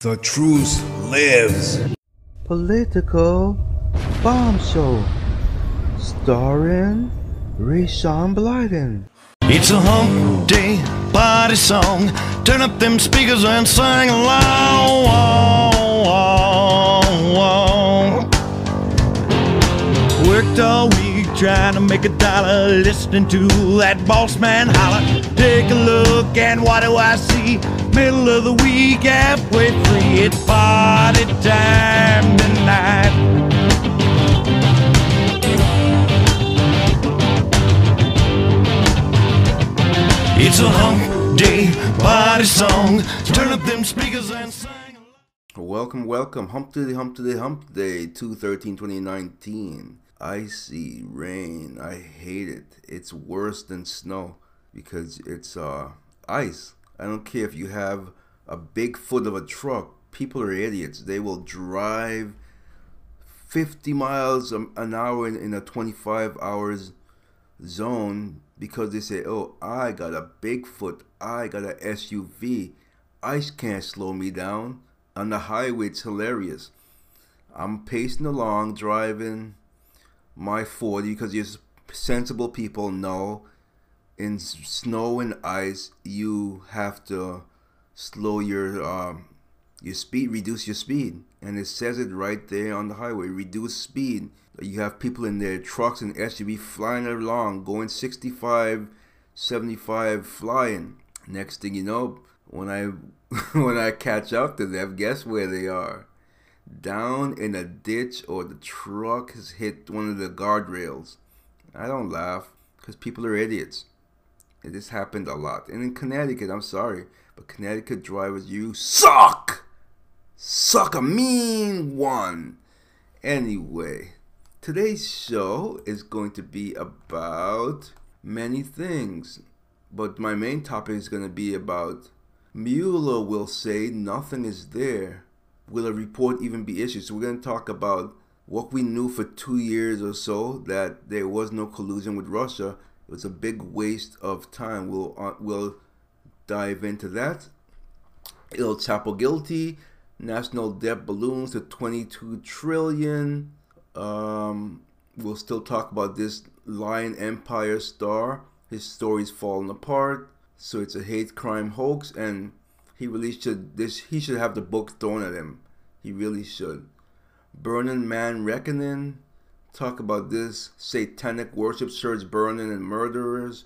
The truth lives. Political Bomb Show, starring Rayshawn Blyden. It's a hump day party song. Turn up them speakers and sing along. Worked all week trying to make a dollar, listening to that boss man holler. Take a look and what do I see? Middle of the week, halfway free. It's party time tonight. It's a hump day party song. Turn up them speakers and sing. Welcome, hump day, 2/13/2019. Icy rain, I hate it. It's worse than snow because it's ice. I don't care if you have a big foot of a truck. People are idiots. They will drive 50 miles an hour in a 25 hours zone because they say, oh, I got a big foot. I got a SUV. Ice can't slow me down. On the highway, it's hilarious. I'm pacing along, driving my 40 because you're sensible people know. In snow and ice, you have to slow your speed, reduce your speed. And it says it right there on the highway, reduce speed. You have people in their trucks and SUV flying along, going 65, 75, flying. Next thing you know, when I catch up to them, guess where they are? Down in a ditch, or the truck has hit one of the guardrails. I don't laugh because people are idiots. This happened a lot. And in Connecticut, I'm sorry, but Connecticut drivers, you suck! Suck a mean one! Anyway, today's show is going to be about many things. But my main topic is going to be about Mueller will say nothing is there. Will a report even be issued? So we're going to talk about what we knew for 2 years or so, that there was no collusion with Russia. It was a big waste of time. We'll dive into that. El Chapo guilty. National debt balloons to $22 trillion. We'll still talk about this Lion Empire star. His story's falling apart. So it's a hate crime hoax, and he really should. He should have the book thrown at him. He really should. Burning Man reckoning. Talk about this satanic worship surge, burning and murderers,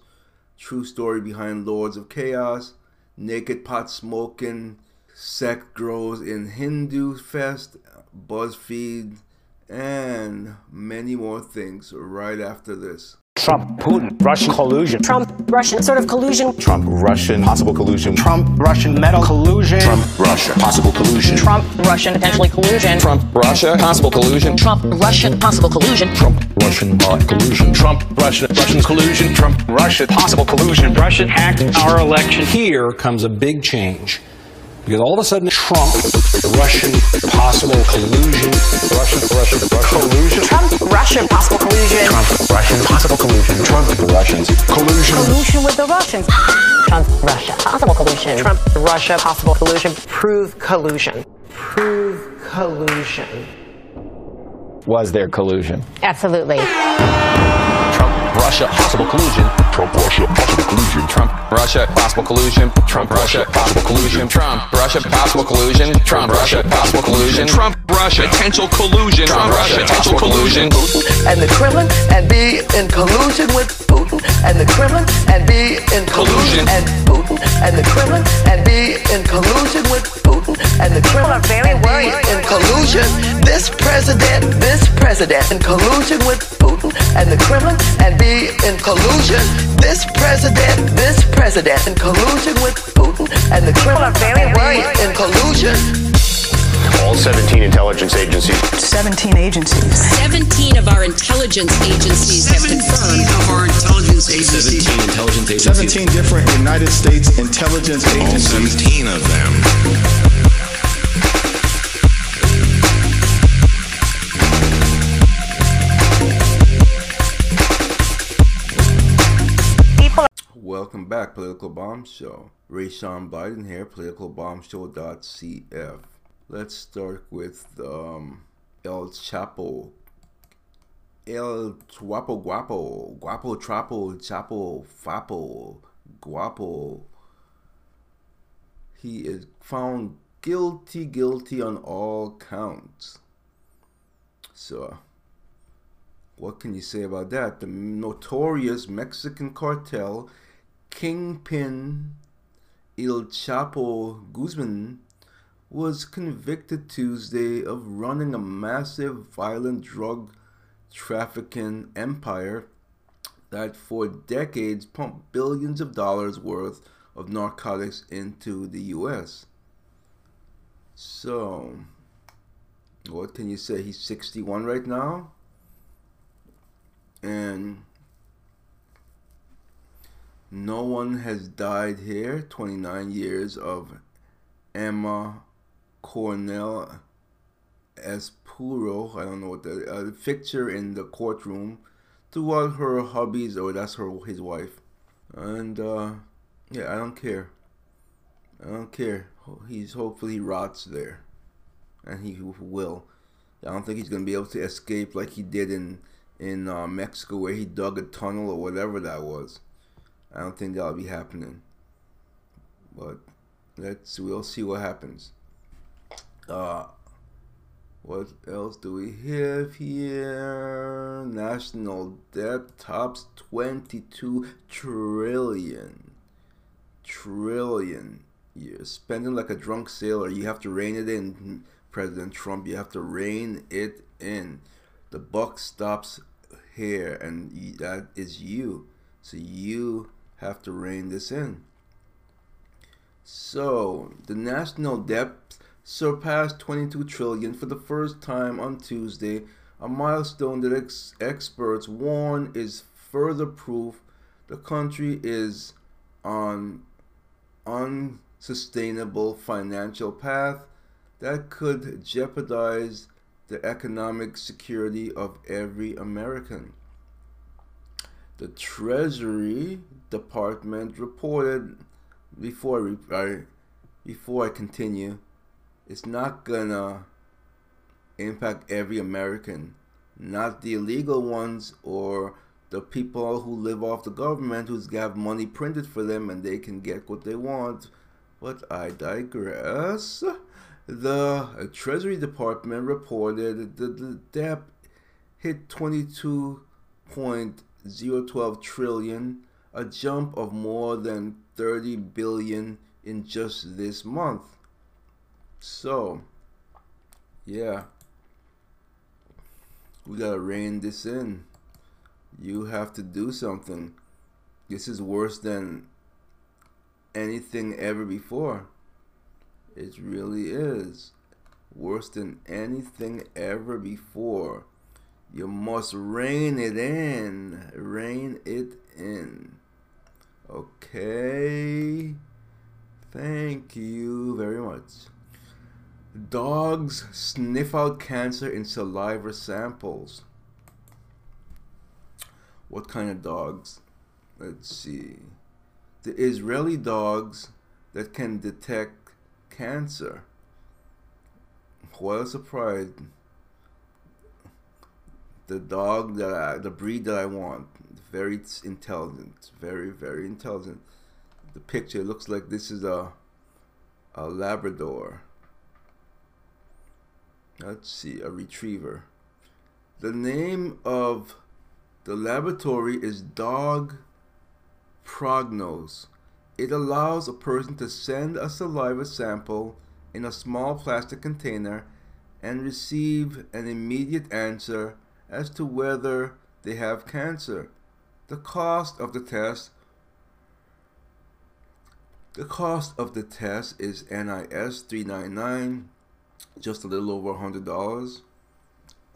true story behind Lords of Chaos, naked pot smoking, sect grows in Hindu fest, Buzzfeed, and many more things right after this. Trump, Putin, Russian collusion. Trump, Russian sort of collusion. Trump, Russian possible collusion. Trump, Russian metal collusion. Trump, Russia possible collusion. Trump, Russian potentially collusion. Trump, Russia possible collusion. Trump, Russian possible collusion. Trump, Russian collusion. Trump, Russian collusion. Trump, Russia possible collusion. Russia hacked our election. Here comes a big change. Because all of a sudden, Trump, Russian possible collusion, Russian collusion, Trump, Russian possible collusion, Trump, Russian possible collusion, Trump, Russians collusion, collusion with the Russians, Trump, Russia possible collusion, Trump, Russia possible collusion, prove collusion, Was there collusion? Absolutely. Trump, Russia possible collusion. Trump, Russia possible collusion. Trump, Russia possible collusion. Trump, Russia possible collusion. Trump, Russia possible collusion. Trump, Russia possible collusion. Trump, Russia potential collusion. Trump, Russia potential collusion. And the Kremlin and be in collusion with Putin. And the Kremlin and be in collusion and Putin. And the Kremlin and be in collusion with Putin. And the Kremlin are very worried in collusion. This president in collusion with Putin. And the Kremlin and be in collusion. This president in collusion with Putin. And the Kremlin are very worried in collusion. All 17 intelligence agencies. 17 agencies. 17 of our intelligence agencies have confirmed. 17 intelligence agencies. 17 different United States intelligence agencies. All 17 of them. Welcome back, Political Bomb Show. Rayshawn Blyden here, politicalbombshow.cf. Let's start with El Chapo Guapo. He is found guilty on all counts. So, what can you say about that? The notorious Mexican cartel kingpin El Chapo Guzman was convicted Tuesday of running a massive violent drug trafficking empire that for decades pumped billions of dollars worth of narcotics into the US. So, what can you say? He's 61 right now. And no one has died here. 29 years of Emma Cornell Espuro. I don't know what that is. Picture in the courtroom throughout her hubby's, or that's her, his wife. And yeah, I don't care. He's hopefully rots there, and he will. I don't think he's gonna be able to escape like he did in Mexico, where he dug a tunnel or whatever that was. I don't think that'll be happening. But we'll see what happens. What else do we have here? National debt tops 22 trillion. You're spending like a drunk sailor. You have to rein it in, President Trump. You have to rein it in. The buck stops here, and that is you. So you have to rein this in. So the national debt surpassed 22 trillion for the first time on Tuesday, a milestone that experts warn is further proof the country is on an unsustainable financial path that could jeopardize the economic security of every American. The Treasury Department reported, before I continue, it's not gonna impact every American, not the illegal ones or the people who live off the government, who's got money printed for them and they can get what they want. But I digress. The Treasury Department reported that the debt hit 22.012 trillion, a jump of more than 30 billion in just this month. So, yeah, we gotta rein this in. You have to do something. This is worse than anything ever before. It really is. Worse than anything ever before. You must rein it in. Rein it in. Okay. Thank you very much. Dogs sniff out cancer in saliva samples. What kind of dogs? Let's see. The Israeli dogs that can detect cancer. What a surprise. The dog that the breed that I want. Very intelligent. Very, very intelligent. The picture looks like this is a Labrador. Let's see, a retriever. The name of the laboratory is Dog Prognos. It allows a person to send a saliva sample in a small plastic container and receive an immediate answer as to whether they have cancer. The cost of the test is NIS $399, just a little over $100.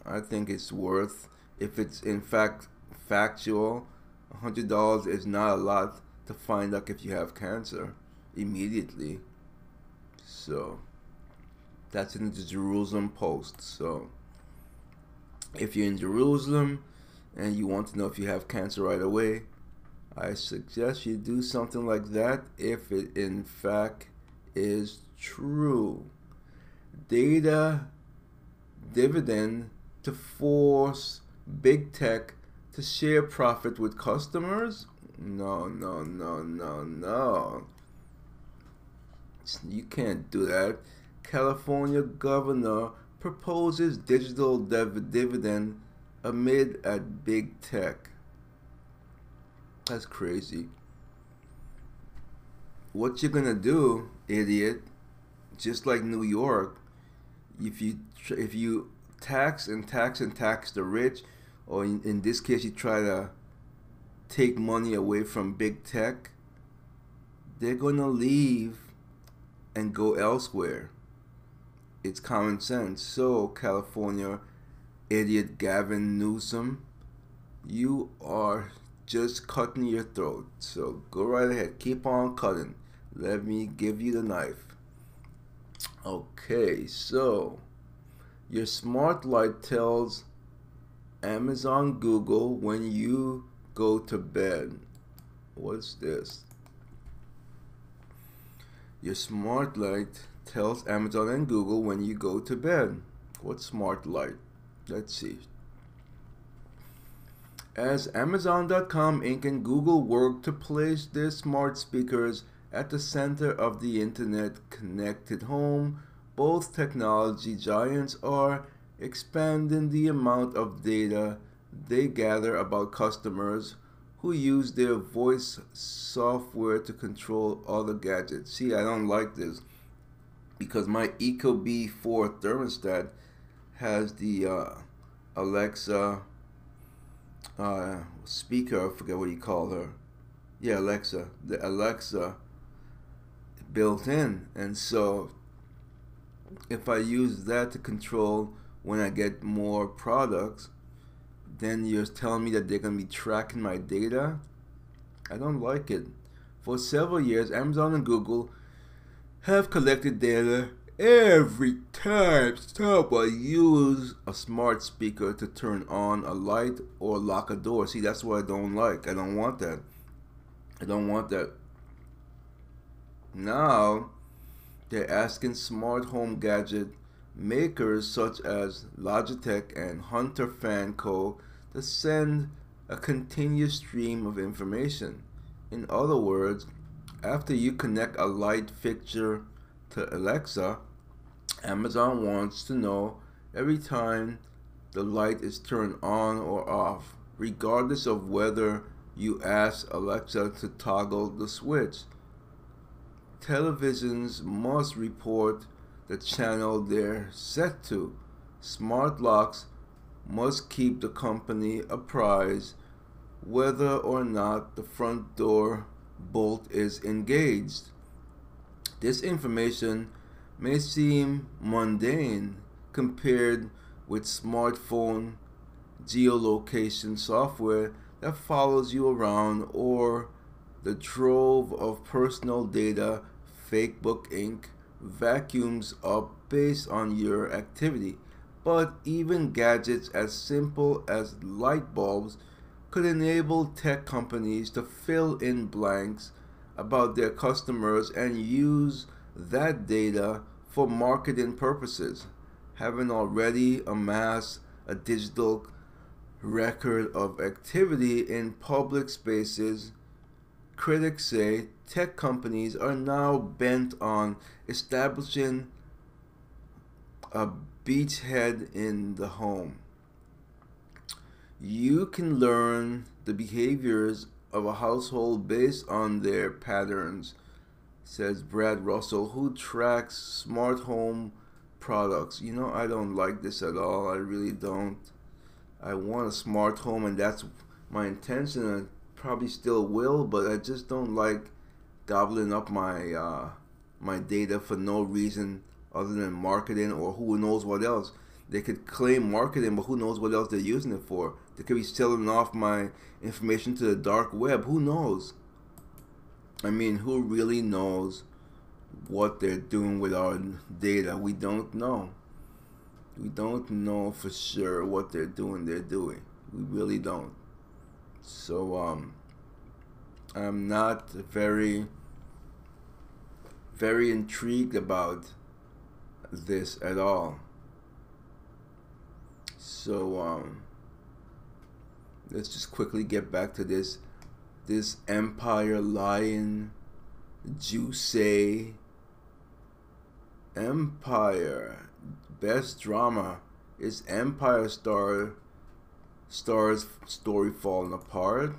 I think it's worth, if it's in fact factual, $100 is not a lot to find out if you have cancer immediately. So that's in the Jerusalem Post. So if you're in Jerusalem and you want to know if you have cancer right away, I suggest you do something like that if it in fact is true. data dividend to force big tech to share profit with customers? No. You can't do that. California governor proposes digital dividend amid at big tech. That's crazy. What you're gonna do, idiot? Just like New York, if you tax and tax and tax the rich, or in this case you try to take money away from big tech, they're gonna leave and go elsewhere. It's common sense. So California idiot Gavin Newsom, you are just cutting your throat. So go right ahead, keep on cutting. Let me give you the knife. Okay, so your smart light tells Amazon, Google when you go to bed. What's this? Your smart light tells Amazon and Google when you go to bed. What smart light? Let's see. As Amazon.com Inc. and Google work to place their smart speakers at the center of the internet connected home, both technology giants are expanding the amount of data they gather about customers who use their voice software to control other gadgets. See, I don't like this because my Eco B4 thermostat has the Alexa speaker, I forget what you call her. Yeah, Alexa. The Alexa built in. And so if I use that to control when I get more products, then you're telling me that they're going to be tracking my data? I don't like it. For several years, Amazon and Google have collected data every time somebody uses a smart speaker to turn on a light or lock a door. See, that's what I don't like. I don't want that. I don't want that. Now, they're asking smart home gadget makers such as Logitech and Hunter Fan Co to send a continuous stream of information. In other words, after you connect a light fixture to Alexa, Amazon wants to know every time the light is turned on or off, regardless of whether you ask Alexa to toggle the switch. Televisions must report the channel they're set to. Smart locks must keep the company apprised whether or not the front door bolt is engaged. This information may seem mundane compared with smartphone geolocation software that follows you around, or the trove of personal data Fakebook Inc. vacuums up based on your activity. But even gadgets as simple as light bulbs could enable tech companies to fill in blanks about their customers and use that data for marketing purposes, having already amassed a digital record of activity in public spaces. Critics say tech companies are now bent on establishing a beachhead in the home. You can learn the behaviors of a household based on their patterns, says Brad Russell, who tracks smart home products. You know, I don't like this at all. I really don't. I want a smart home, and that's my intention. Probably still will, but I just don't like gobbling up my my data for no reason other than marketing or who knows what else. They could claim marketing, but who knows what else they're using it for. They could be selling off my information to the dark web. Who knows? I mean, who really knows what they're doing with our data? We don't know. We don't know for sure what they're doing. We really don't. So I'm not very intrigued about this at all. So let's just quickly get back to this Empire Lion Jussie Empire. Best drama is Empire Star's story falling apart.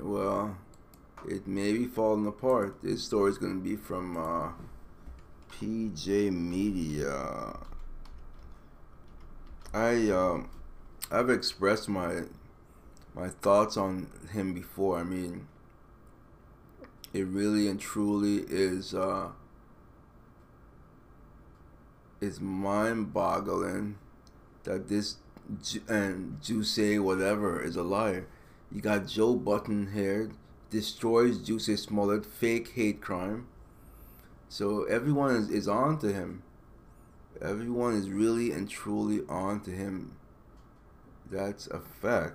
Well, it may be falling apart. This story is going to be from PJ Media. I've expressed my thoughts on him before. I mean, it really and truly is mind-boggling that this Jussie whatever is a liar. You got Joe Button here, destroys Jussie Smollett, fake hate crime. So everyone is on to him. Everyone is really and truly on to him. That's a fact.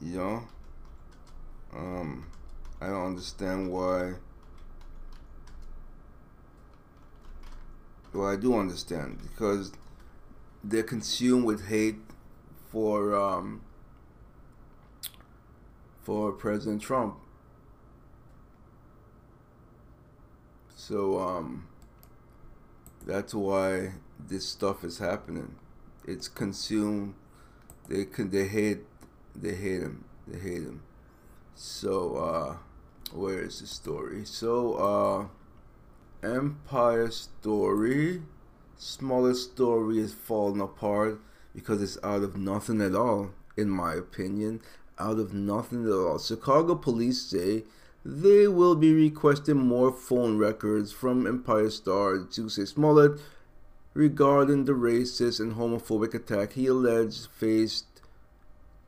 You know? I don't understand why. Well, I do understand, because they're consumed with hate for President Trump. So that's why this stuff is happening. It's consumed. They hate him. So where is the story? So Empire story, Smollett story is falling apart because it's out of nothing at all, in my opinion. Out of nothing at all. Chicago police say they will be requesting more phone records from Empire star Jussie Smollett regarding the racist and homophobic attack he alleged faced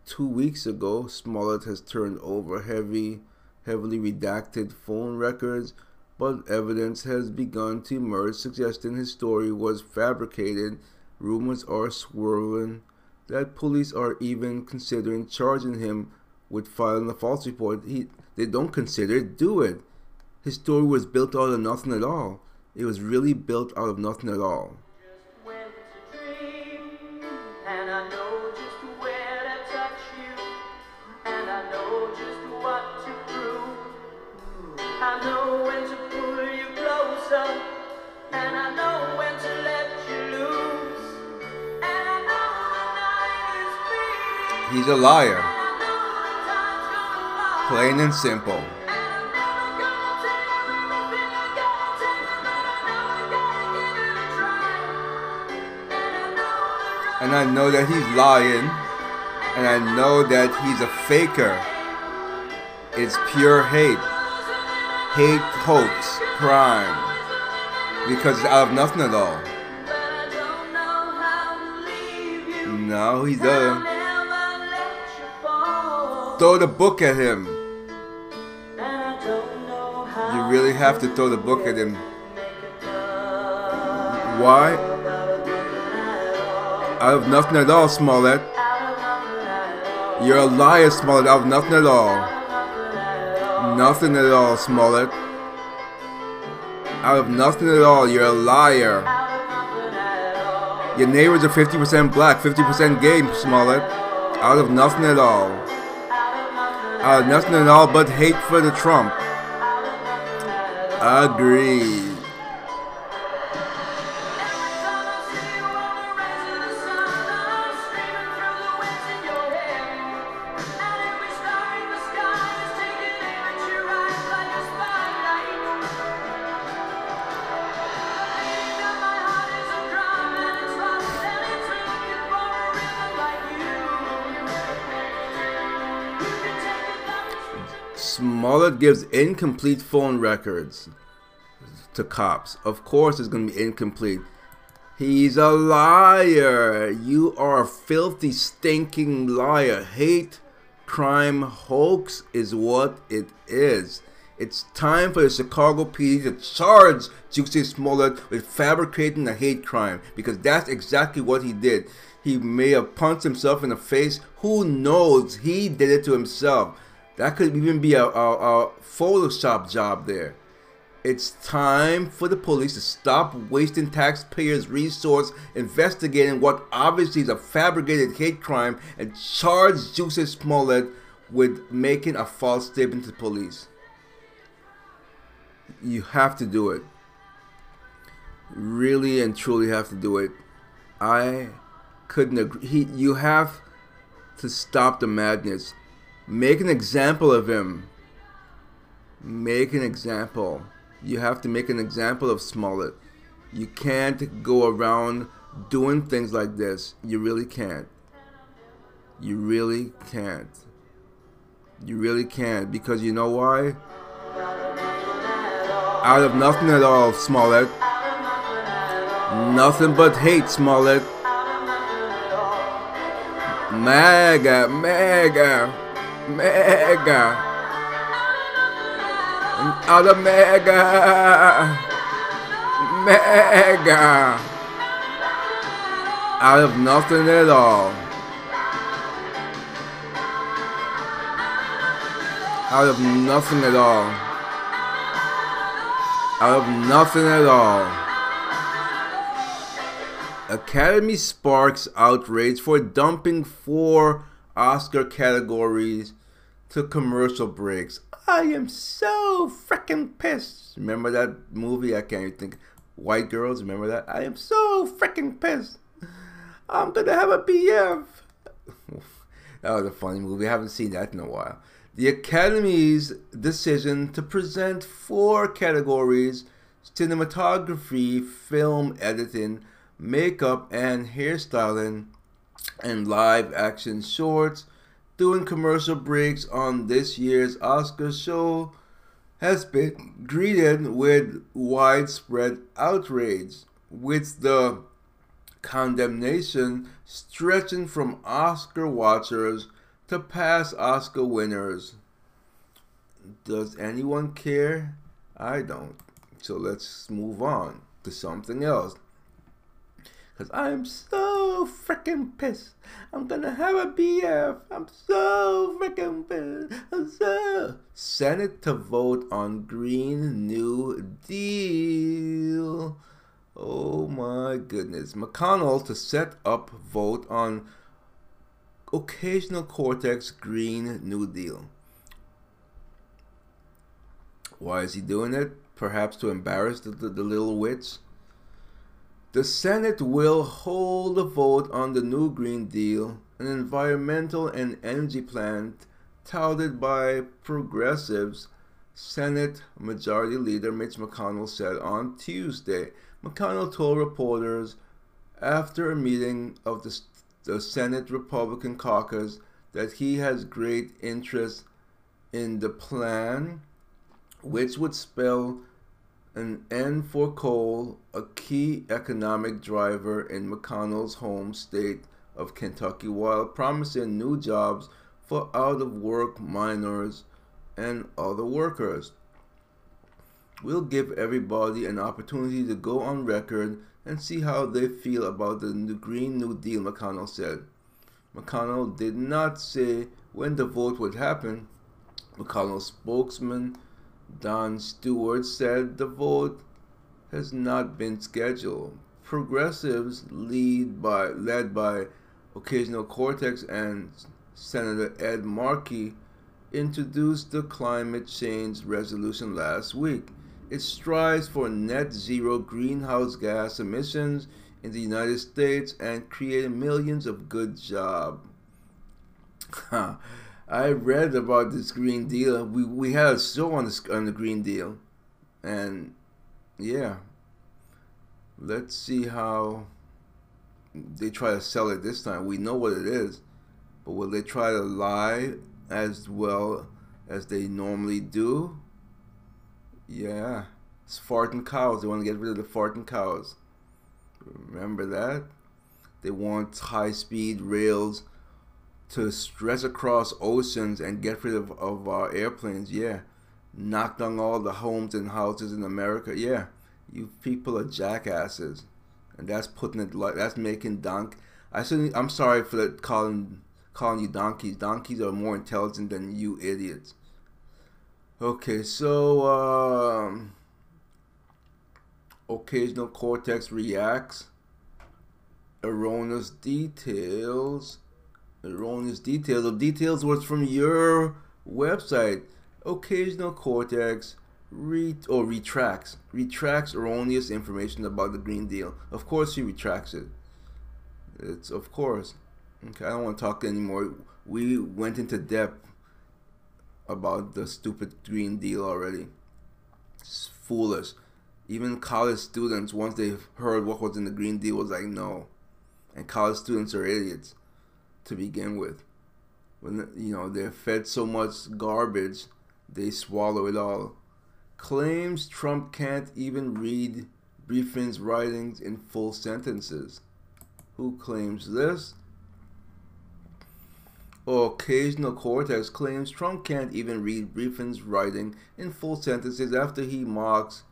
2 weeks ago. Smollett has turned over heavily redacted phone records, but evidence has begun to emerge suggesting his story was fabricated. Rumors are swirling that police are even considering charging him with filing a false report. They don't consider it, do it. His story was built out of nothing at all. It was really built out of nothing at all. He's a liar. Plain and simple. And I know that he's lying. And I know that he's a faker. It's pure hate. Hate, hoax, crime. Because it's out of nothing at all. No, he doesn't. Throw the book at him. You really have to throw the book at him. Why? Out of nothing at all, Smollett. You're a liar, Smollett. Out of nothing at all. Nothing at all, Smollett. Out of nothing at all, you're a liar. Your neighbors are 50% black, 50% gay, Smollett. Out of nothing at all. Nothing at all but hate for the Trump. Agreed. Smollett gives incomplete phone records to cops. Of course it's going to be incomplete. He's a liar. You are a filthy, stinking liar. Hate, crime, hoax is what it is. It's time for the Chicago PD to charge Jussie Smollett with fabricating a hate crime, because that's exactly what he did. He may have punched himself in the face. Who knows? He did it to himself. That could even be a Photoshop job there. It's time for the police to stop wasting taxpayers' resources investigating what obviously is a fabricated hate crime and charge Jussie Smollett with making a false statement to the police. You have to do it. Really and truly have to do it. I couldn't agree. You have to stop the madness. Make an example of him. Make an example. You have to make an example of Smollett. You can't go around doing things like this. You really can't. You really can't. You really can't, because you know why? Out of nothing at all, Smollett. Nothing but hate, Smollett. MAGA, MAGA, MAGA. Out of MAGA, MAGA. Out of nothing at all. Out of nothing at all. Out of nothing at all. Academy sparks outrage for dumping 4 Oscar categories to commercial breaks. I am so freaking pissed. Remember that movie? I can't even think. White Girls, remember that? I am so freaking pissed. I'm gonna have a BF. That was a funny movie. I haven't seen that in a while. The Academy's decision to present 4 categories: cinematography, film editing, makeup and hairstyling, and live action shorts, doing commercial breaks on this year's Oscar show, has been greeted with widespread outrage, with the condemnation stretching from Oscar watchers to past Oscar winners. Does anyone care? I don't. So let's move on to something else. Because I'm so freaking pissed. I'm gonna have a BF. I'm so freaking pissed. I'm so... Senate to vote on Green New Deal. Oh my goodness. McConnell to set up vote on Ocasio-Cortez Green New Deal. Why is he doing it? Perhaps to embarrass the little witch? The Senate will hold a vote on the New Green Deal, an environmental and energy plan touted by progressives, Senate Majority Leader Mitch McConnell said on Tuesday. McConnell told reporters after a meeting of the Senate Republican caucus that he has great interest in the plan, which would spell an end for coal, a key economic driver in McConnell's home state of Kentucky, while promising new jobs for out-of-work minors and other workers. We'll give everybody an opportunity to go on record and see how they feel about the Green New Deal, McConnell said. McConnell did not say when the vote would happen. McConnell's spokesman, Don Stewart, said the vote has not been scheduled. Progressives led by Ocasio-Cortez and Senator Ed Markey introduced the climate change resolution last week. It strives for net zero greenhouse gas emissions in the United States and creating millions of good jobs. I read about this Green Deal. We had a show on the Green Deal, and yeah, let's see how they try to sell it this time. We know what it is, but will they try to lie as well as they normally do? Yeah, it's farting cows. They want to get rid of the farting cows. Remember that? They want high-speed rails to stretch across oceans and get rid of our airplanes. Yeah, knock down all the homes and houses in America. Yeah, you people are jackasses, and that's putting it like that's making I'm sorry for calling calling you donkeys. Donkeys are more intelligent than you idiots. Okay, so occasional cortex reacts. Erroneous details. Erroneous details. The details was from your website. Occasional cortex retracts. Retracts erroneous information about the Green Deal. Of course she retracts it. It's of course. Okay, I don't want to talk anymore. We went into depth about the stupid Green Deal already. It's foolish. Even college students, once they've heard what was in the Green Deal, was like, no. And college students are idiots to begin with. When, you know, they're fed so much garbage, they swallow it all. Claims Trump can't even read Briefin's writings in full sentences. Who claims this? Occasional Cortex claims Trump can't even read Briefin's writing in full sentences after he mocks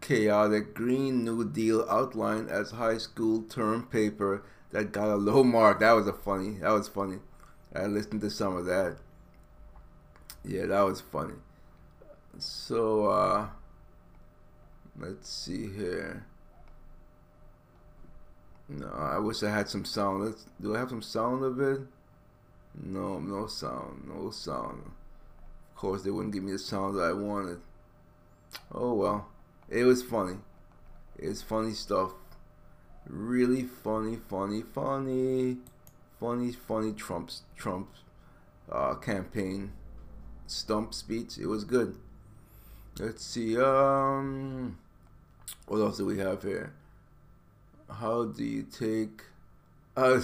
chaotic Green New Deal outline as high school term paper that got a low mark. That was funny. I listened to some of that. Yeah, that was funny. So, let's see here. No, I wish I had some sound. Do I have some sound of it? No, no sound, no sound. Of course, they wouldn't give me the sound that I wanted. Oh well, it was funny. It's funny stuff. Really funny Trump's campaign stump speech. It was good. Let's see. What else do we have here? How do you take? How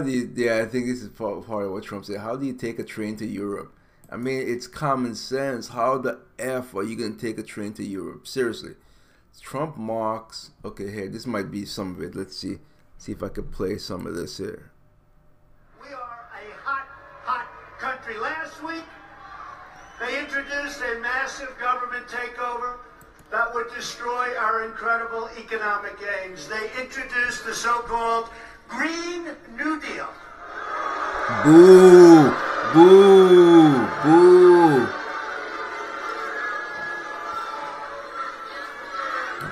do you? Yeah, I think this is part of what Trump said. How do you take a train to Europe? I mean, it's common sense. How the F are you gonna take a train to Europe? Seriously. Trump mocks. Okay, here, this might be some of it. Let's see. See if I could play some of this here. We are a hot country. Last week, they introduced a massive government takeover that would destroy our incredible economic gains. They introduced the so-called Green New Deal. Boo! Boo! Boo!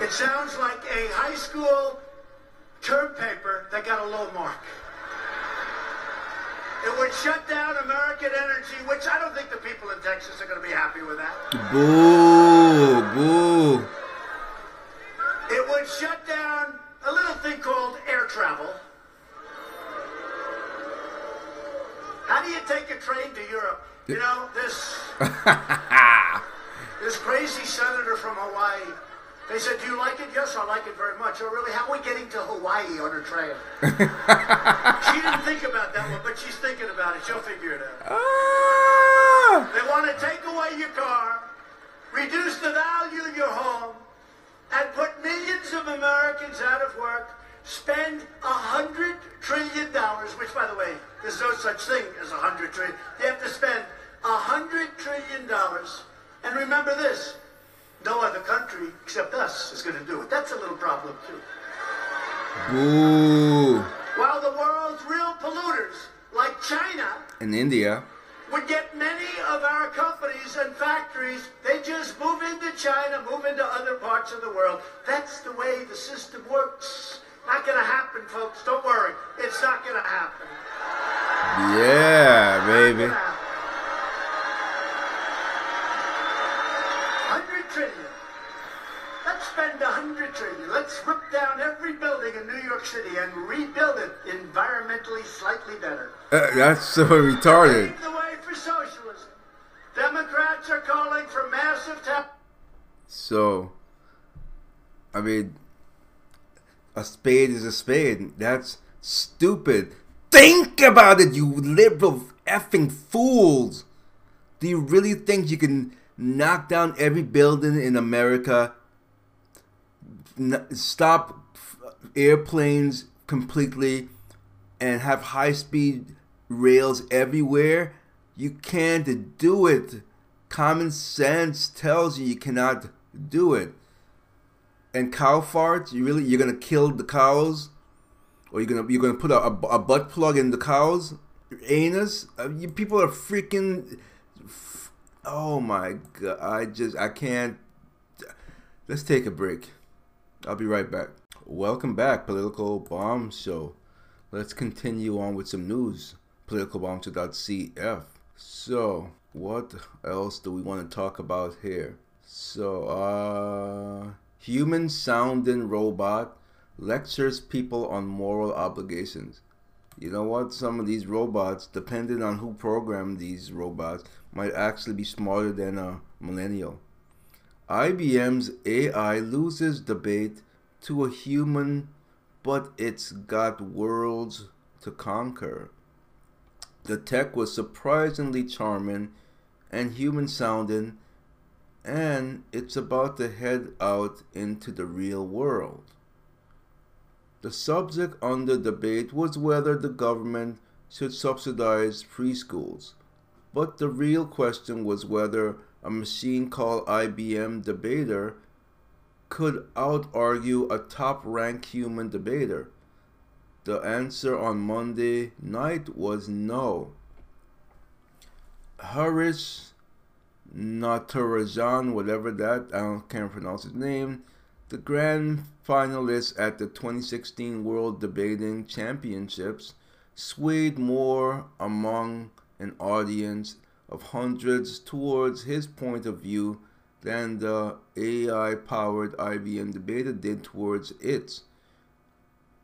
It sounds like a high school term paper that got a low mark. It would shut down American energy, which I don't think the people in Texas are going to be happy with that. Boo! Boo! It would shut down a little thing called air travel. How do you take a train to Europe? You know, this crazy senator from Hawaii, they said, do you like it? Yes, I like it very much. Oh, really? How are we getting to Hawaii on a train? She didn't think about that one, but she's thinking about it. She'll figure it out. Ah! They want to take away your car, reduce the value of your home, and put millions of Americans out of work, spend $100 trillion, which, by the way, there's no such thing as $100 trillion. They have to spend $100 trillion. And remember this. No other country except us is going to do it. That's a little problem, too. Boo. While the world's real polluters, like China and India, would get many of our companies and factories, they just move into China, move into other parts of the world. That's the way the system works. Not going to happen, folks. Don't worry. It's not going to happen. Yeah, baby. $100 trillion. Let's rip down every building in New York City and rebuild it environmentally slightly better. That's so retarded. Pave the way for socialism. Democrats are calling for massive tax. So, I mean, a spade is a spade. That's stupid. Think about it, you liberal effing fools. Do you really think you can knock down every building in America? Stop airplanes completely and have high-speed rails everywhere? You can't do it. Common sense tells you you cannot do it. And cow farts, you're gonna kill the cows? or you're gonna put a butt plug in the cow's anus. You people are freaking. Oh my God! I can't. Let's take a break. I'll be right back. Welcome back, Political Bomb Show. Let's continue on with some news. PoliticalBombShow.cf. So, what else do we want to talk about here? So, human-sounding robot lectures people on moral obligations. You know what? Some of these robots, depending on who programmed these robots, might actually be smarter than a millennial. IBM's AI loses debate to a human, but it's got worlds to conquer. The tech was surprisingly charming and human-sounding, and it's about to head out into the real world. The subject under debate was whether the government should subsidize preschools, but the real question was whether a machine called IBM Debater could out-argue a top-ranked human debater. The answer on Monday night was no. Harish Natarajan, whatever that, I can't pronounce his name, the grand finalist at the 2016 World Debating Championships, swayed more among an audience of hundreds towards his point of view than the AI-powered IBM Debater did towards its.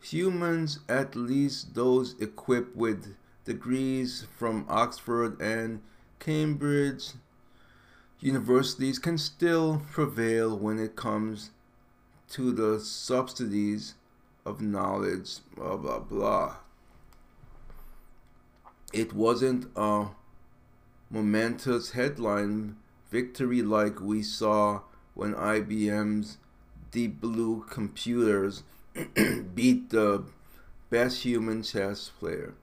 Humans, at least those equipped with degrees from Oxford and Cambridge universities, can still prevail when it comes to the subsidies of knowledge, blah, blah, blah. It wasn't a momentous headline victory like we saw when IBM's Deep Blue computers beat the best human chess player.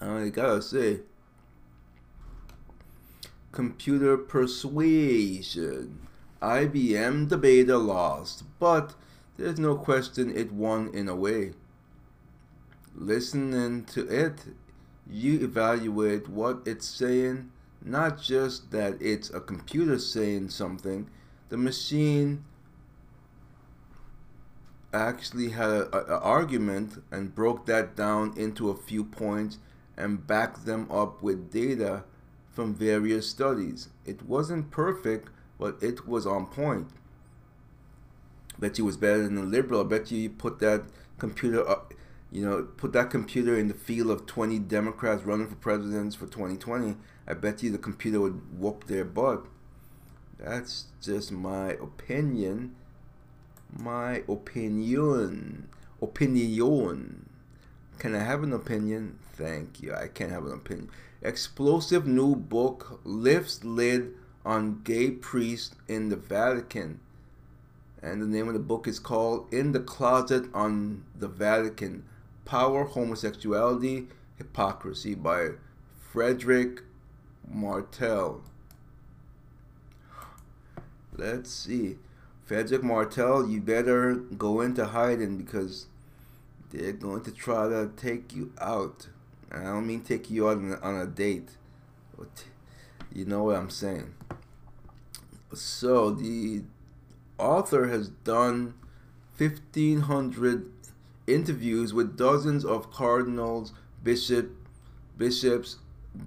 I gotta say, computer persuasion. IBM Debater lost, but there's no question it won in a way. Listening to it, you evaluate what it's saying, not just that it's a computer saying something. The machine actually had an argument and broke that down into a few points and backed them up with data from various studies. It wasn't perfect, but it was on point. Bet you was better than the liberal. I bet you put that computer up, put that computer in the field of 20 Democrats running for presidents for 2020. I bet you the computer would whoop their butt. That's just my opinion. My opinion. Can I have an opinion? Thank you. I can't have an opinion. Explosive new book lifts lid on gay priest in the Vatican. And the name of the book is called In the Closet on the Vatican: Power, Homosexuality, Hypocrisy by Frederick Martel. Let's see. Frederick Martel, you better go into hiding because they're going to try to take you out. And I don't mean take you out on a date. You know what I'm saying. So the author has done 1,500 interviews with dozens of cardinals, bishops,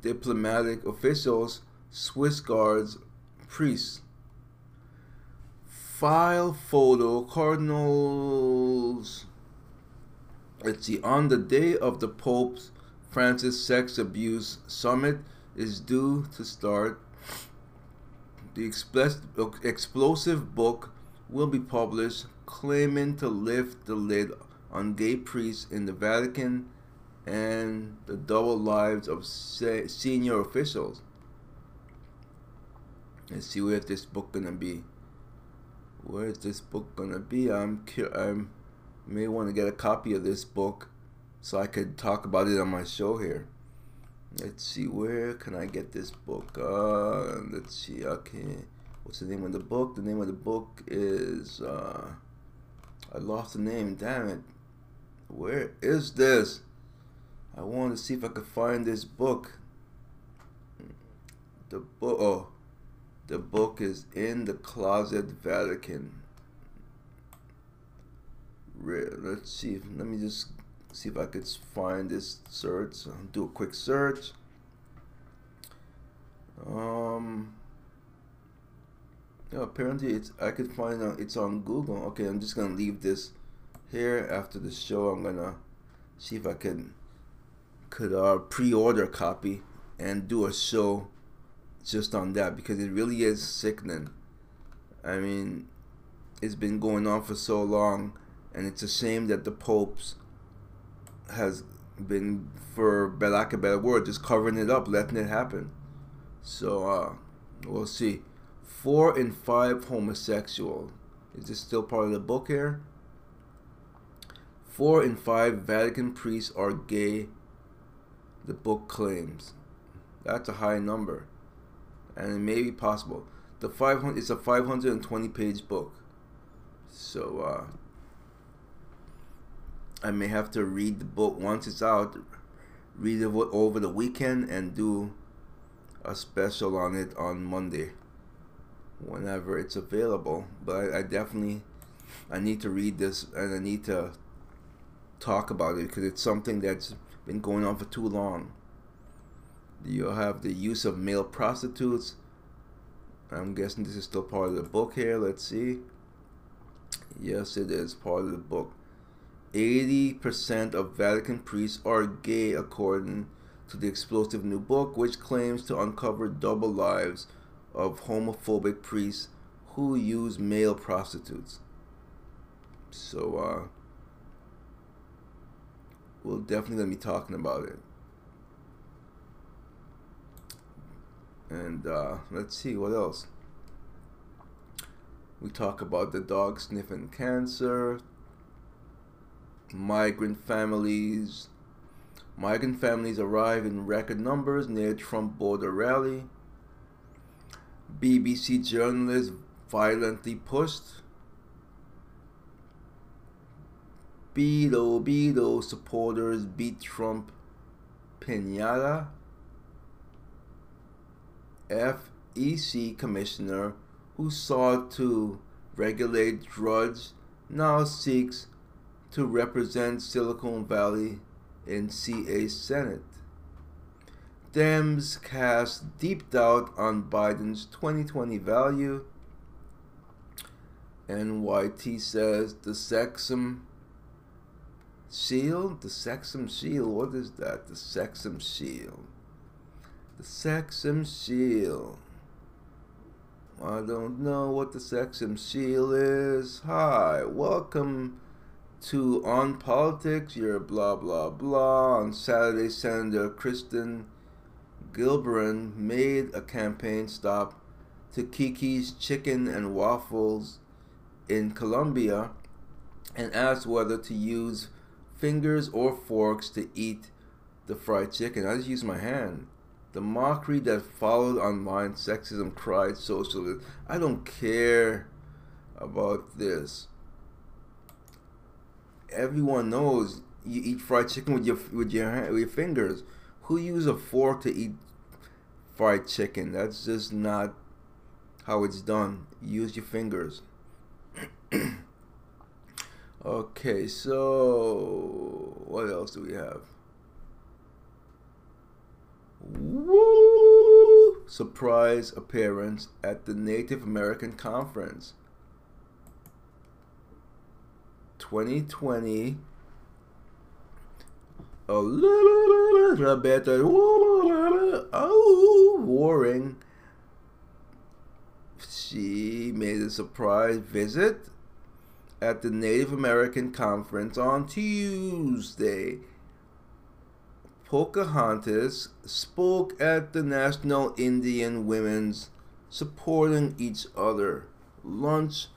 diplomatic officials, Swiss guards, priests. File photo, cardinals. Let's see. On the day of the Pope Francis sex abuse summit is due to start, the explosive book will be published, claiming to lift the lid on gay priests in the Vatican and the double lives of senior officials. Let's see where this book gonna be. Where is this book gonna be? I may want to get a copy of this book so I could talk about it on my show here. Let's see, where can I get this book? Let's see. Okay, what's the name of the book? The name of the book is I lost the name. Damn it! Where is this? I wanted to see if I could find this book. The book. Oh, the book is in the closet, Vatican. Let's see. Let me just see if I could find this search. I'll do a quick search. Yeah, apparently it's. I could find out. It's on Google. Okay, I'm just gonna leave this here after the show. I'm gonna see if I can could pre-order a copy and do a show just on that, because it really is sickening. I mean, it's been going on for so long. And it's a shame that the Popes has been, for lack of a better word, just covering it up, letting it happen. So, we'll see. 4 in 5 homosexual. Is this still part of the book here? 4 in 5 Vatican priests are gay, the book claims. That's a high number. And it may be possible. The 500, it's a 520-page book. So, I may have to read the book once it's out, read it over the weekend, and do a special on it on Monday whenever it's available. But I definitely, I need to read this, and I need to talk about it, because it's something that's been going on for too long. You'll have the use of male prostitutes. I'm guessing this is still part of the book here. Let's see. Yes, it is part of the book. 80% of Vatican priests are gay, according to the explosive new book, which claims to uncover double lives of homophobic priests who use male prostitutes. So, we'll definitely gonna be talking about it. And, let's see, what else? We talk about the dog sniffing cancer. Migrant families arrive in record numbers near Trump border rally. BBC journalist violently pushed. Beto supporters beat Trump pinata. FEC commissioner who sought to regulate drugs now seeks to represent Silicon Valley in CA Senate. Dems cast deep doubt on Biden's 2020 value. NYT says the Sexum Shield? The Sexum Shield? What is that? The Sexum Shield. The Sexum Shield. I don't know what the Sexum Shield is. Hi, welcome to On Politics, your blah, blah, blah. On Saturday, Senator Kristen Gilbert made a campaign stop to Kiki's Chicken and Waffles in Colombia and asked whether to use fingers or forks to eat the fried chicken. I just used my hand. The mockery that followed online sexism, cried socialist. I don't care about this. Everyone knows you eat fried chicken with your fingers. Who use a fork to eat fried chicken? That's just not how it's done. Use your fingers. Okay, so what else do we have? Woo! Surprise appearance at the Native American Conference. 2020. Warring. She made a surprise visit at the Native American Conference on Tuesday. Pocahontas spoke at the National Indian Women's Supporting Each Other lunch,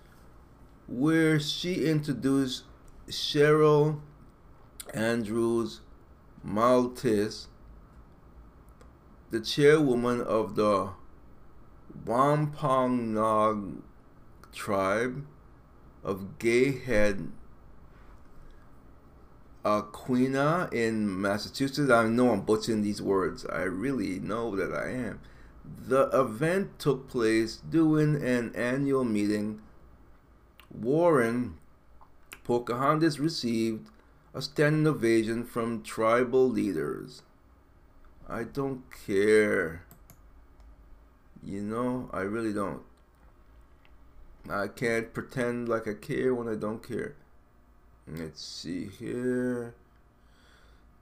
where she introduced Cheryl Andrews Maltese, the chairwoman of the Wampanoag tribe of Gay Head Aquinnah in Massachusetts. I know I'm butchering these words. I really know that I am. The event took place during an annual meeting. Warren Pocahontas received a standing ovation from tribal leaders. I don't care. You know, I really don't. I can't pretend like I care when I don't care. Let's see here.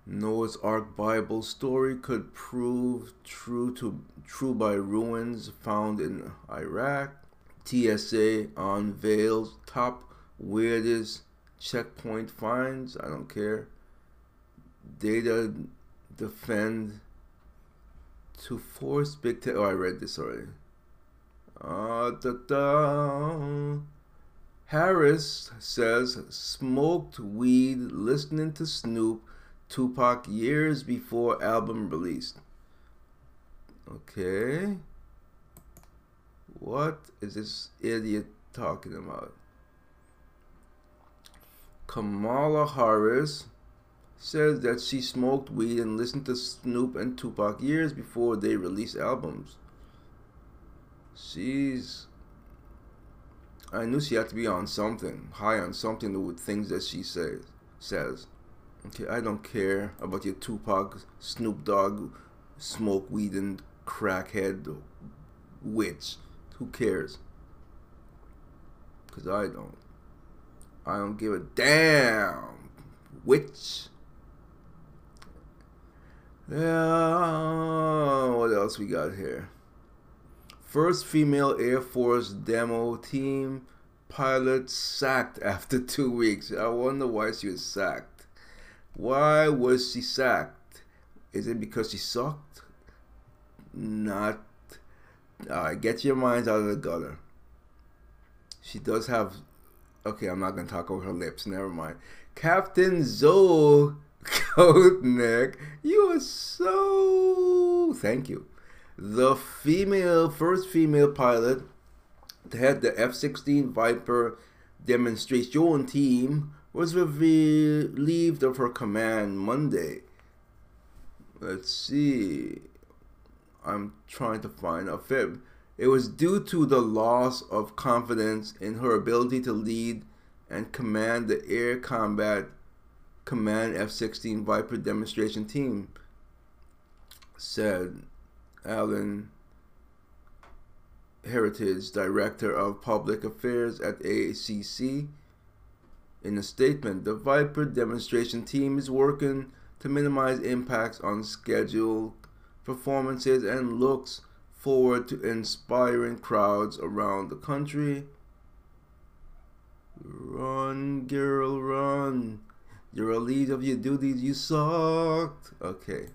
Noah's Ark Bible story could prove true by ruins found in Iraq. TSA unveils top weirdest checkpoint finds. I don't care. Data defend to force big tech. Oh, I read this already. Harris says smoked weed listening to Snoop, Tupac years before album released. Okay. What is this idiot talking about? Kamala Harris says that she smoked weed and listened to Snoop and Tupac years before they released albums. I knew she had to be on something, high on something with things that she says. Okay, I don't care about your Tupac, Snoop Dogg, smoke weed and crackhead witch. Who cares? Because I don't give a damn. Witch. What else we got here? First female Air Force demo team pilot sacked after 2 weeks. I wonder why she was sacked. Why was she sacked? Is it because she sucked? Not. Alright, get your minds out of the gutter. She does have... Okay, I'm not going to talk over her lips. Never mind. Captain Zoe Kotnik, you are so... Thank you. The first female pilot to head the F-16 Viper demonstration team was relieved of her command Monday. Let's see... I'm trying to find a fib. It was due to the loss of confidence in her ability to lead and command the Air Combat Command F-16 Viper demonstration team, said Alan Heritage, Director of Public Affairs at ACC. In a statement, the Viper demonstration team is working to minimize impacts on schedule performances and looks forward to inspiring crowds around the country. Run, girl, run. You're a lead of your duties. You sucked. Okay.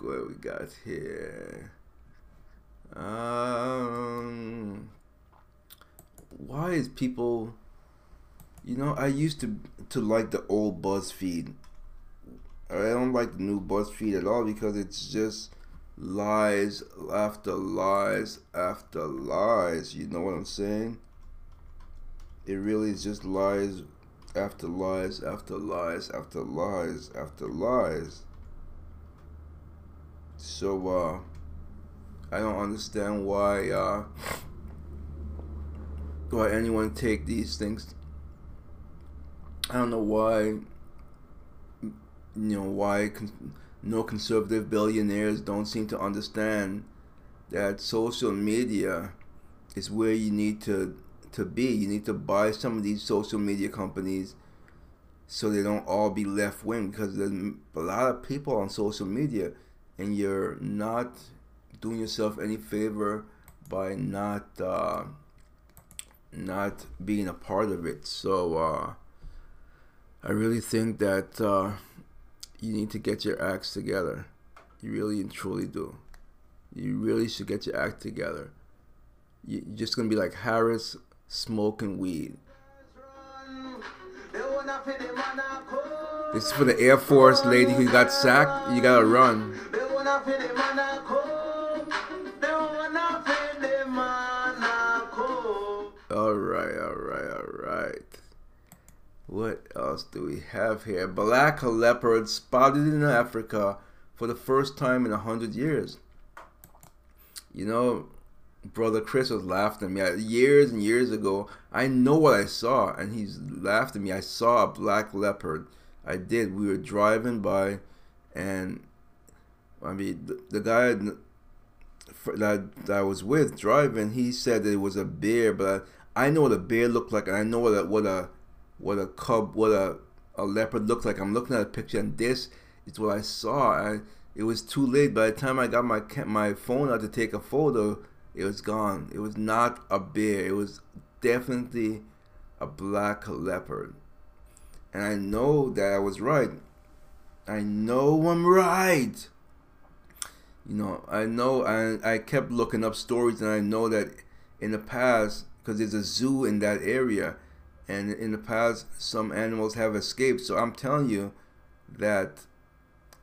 What we got here? Why is people... You know, I used to like the old BuzzFeed. I don't like the new BuzzFeed at all because it's just lies after lies after lies. You know what I'm saying? It really is just lies after lies after lies after lies after lies. So, I don't understand why anyone take these things. I don't know why... You know why no conservative billionaires don't seem to understand that social media is where you need to be. You need to buy some of these social media companies so they don't all be left wing, because there's a lot of people on social media, and you're not doing yourself any favor by not being a part of it. So I really think that. You need to get your acts together. You really and truly do. You really should get your act together. You're just gonna be like Harris smoking weed. This is for the Air Force lady who got sacked. You gotta run. Alright. What else do we have here? Black leopard spotted in Africa for the first time in 100 years. You know, brother Chris was laughing at me years and years ago. I know what I saw, and he's laughed at me. I saw a black leopard. I did. We were driving by, and I mean, the guy that I was with driving, he said that it was a bear, but I know what a bear looked like, and I know what a leopard looked like. I'm looking at a picture, and this is what I saw. It was too late. By the time I got my phone out to take a photo, it was gone. It was not a bear. It was definitely a black leopard. And I know that I was right. I know I'm right. You know I kept looking up stories, and I know that in the past, because there's a zoo in that area, and in the past some animals have escaped. So I'm telling you that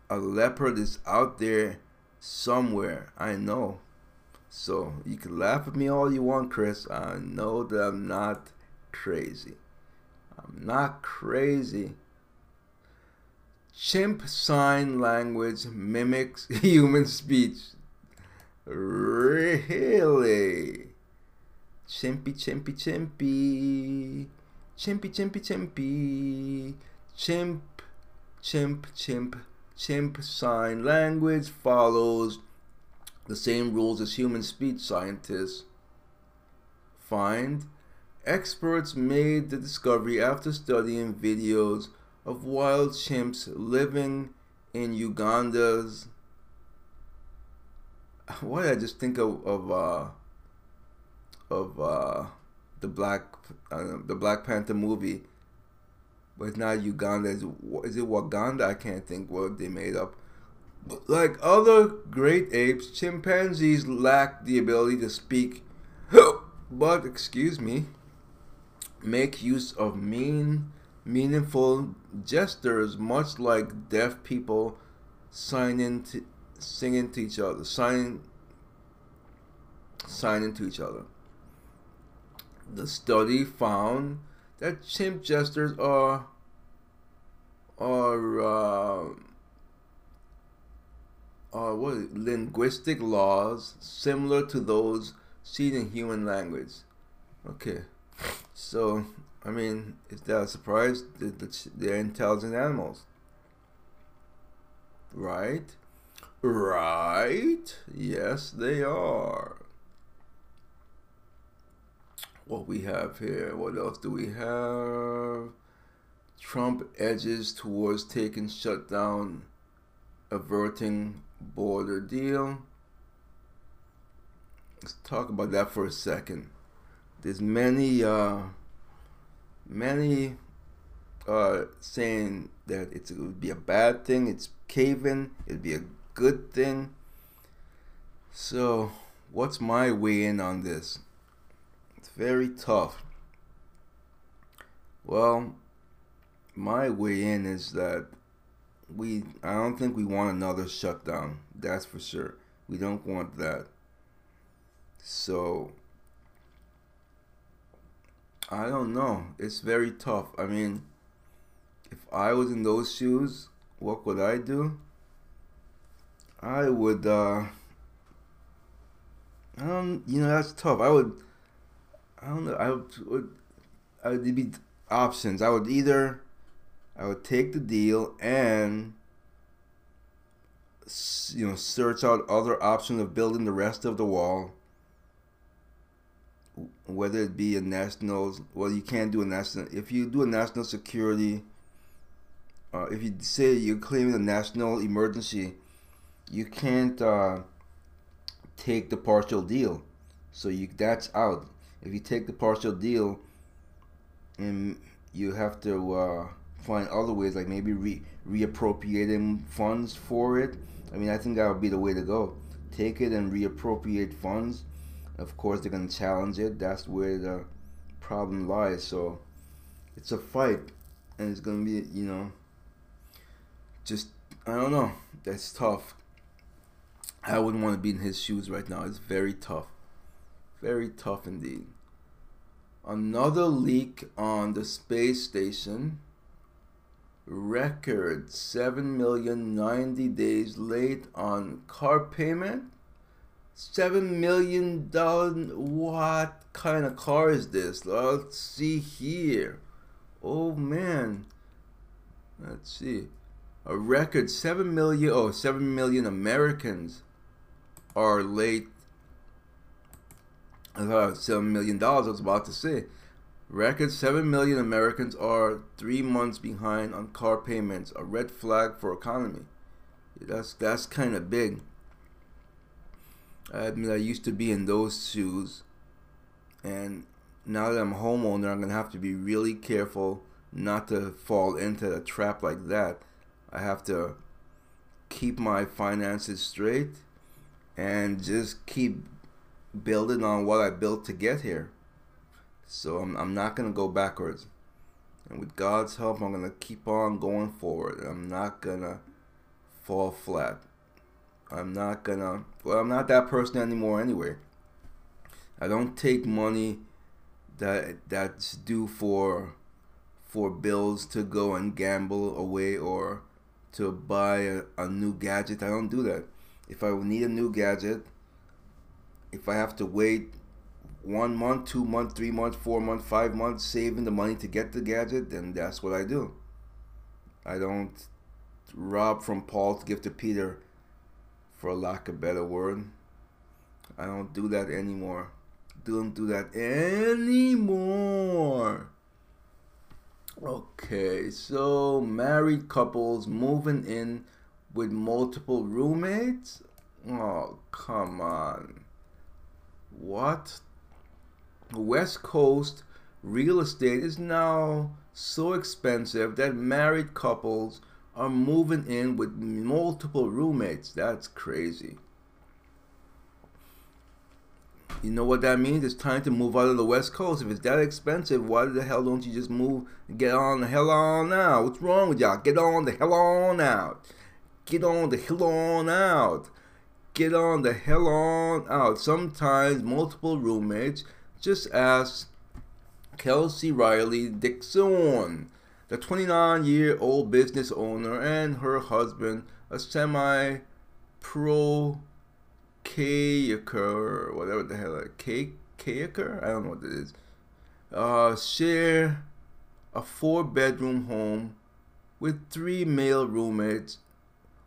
a leopard is out there somewhere. I know. So you can laugh at me all you want, Chris. I know that I'm not crazy. I'm not crazy. Chimp sign language mimics human speech. Really? Chimpy, chimpy, chimpy. Chimpy, chimpy, chimpy. Chimp, chimp, chimp. Chimp sign language follows the same rules as human speech, scientists find. Experts made the discovery after studying videos of wild chimps living in Uganda's... What did I just think of the Black Panther movie? But it's not Uganda. Is it Wakanda? I can't think what they made up. Like other great apes, chimpanzees lack the ability to speak, but, excuse me, make use of meaningful gestures, much like deaf people signing to each other. The study found that chimp gestures are linguistic laws similar to those seen in human language. Okay, so I mean, is that a surprise? They're intelligent animals, right? Right? Yes, they are. What we have here? What else do we have? Trump edges towards taking shutdown, averting border deal. Let's talk about that for a second. There's many saying that it would be a bad thing, it's caving, it'd be a good thing. So what's my weigh in on this? It's very tough. Well, my weigh in is that I don't think we want another shutdown, that's for sure. We don't want that. So I don't know. It's very tough. I mean, if I was in those shoes, what would I do? I would that's tough. I would there'd be options. I would take the deal and search out other options of building the rest of the wall, whether it be a you can't do a national, if you do a national security, if you say you're claiming a national emergency, you can't take the partial deal, so that's out. If you take the partial deal, and you have to find other ways, like maybe reappropriating funds for it. I mean, I think that would be the way to go. Take it and reappropriate funds. Of course, they're going to challenge it. That's where the problem lies. So it's a fight, and it's going to be, I don't know. That's tough. I wouldn't want to be in his shoes right now. It's very tough. Very tough indeed. Another leak on the space station. Record 7,090,000 days late on car payment. $7 million. What kind of car is this? Let's see here. Oh man. Let's see. A record 7 million. Oh, 7 million Americans are late. I thought $7 million. I was about to say. Record 7 million Americans are 3 months behind on car payments. A red flag for economy. Yeah, that's kind of big. I admit I used to be in those shoes, and now that I'm a homeowner, I'm gonna have to be really careful not to fall into a trap like that. I have to keep my finances straight and just keep building on what I built to get here. So I'm not gonna go backwards, and with God's help, I'm gonna keep on going forward. I'm not gonna fall flat. I'm not gonna, well, I'm not that person anymore anyway. I don't take money that's due for bills to go and gamble away or to buy a new gadget. I don't do that. If I need a new gadget, if I have to wait 1 month, 2 months, 3 months, 4 months, 5 months, saving the money to get the gadget, then that's what I do. I don't rob from Paul to give to Peter, for lack of a better word. I don't do that anymore. Don't do that anymore. Okay, so married couples moving in with multiple roommates? Oh, come on. What? West Coast real estate is now so expensive that married couples are moving in with multiple roommates. That's crazy. You know what that means? It's time to move out of the West Coast. If it's that expensive, why the hell don't you just move and get on the hell on out? What's wrong with y'all? Get on the hell on out. Get on the hell on out. Get on the hell on out. Sometimes multiple roommates. Just ask Kelsey Riley Dixon, the 29-year-old business owner, and her husband, a semi-pro kayaker, whatever the hell, kayaker? I don't know what it is. Share a 4-bedroom home with 3 male roommates.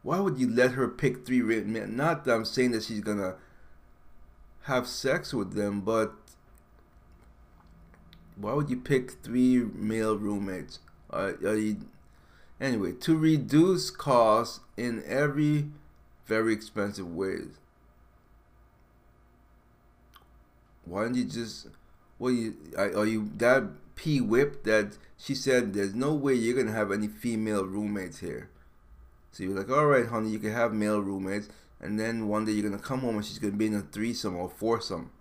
Why would you let her pick 3 men? Not that I'm saying that she's gonna have sex with them, but why would you pick 3 male roommates? Anyway, to reduce costs in every very expensive ways. Why don't you just, well, are you that pee-whipped that she said there's no way you're going to have any female roommates here? So you're like, all right, honey, you can have male roommates, and then one day you're going to come home and she's going to be in a threesome or foursome.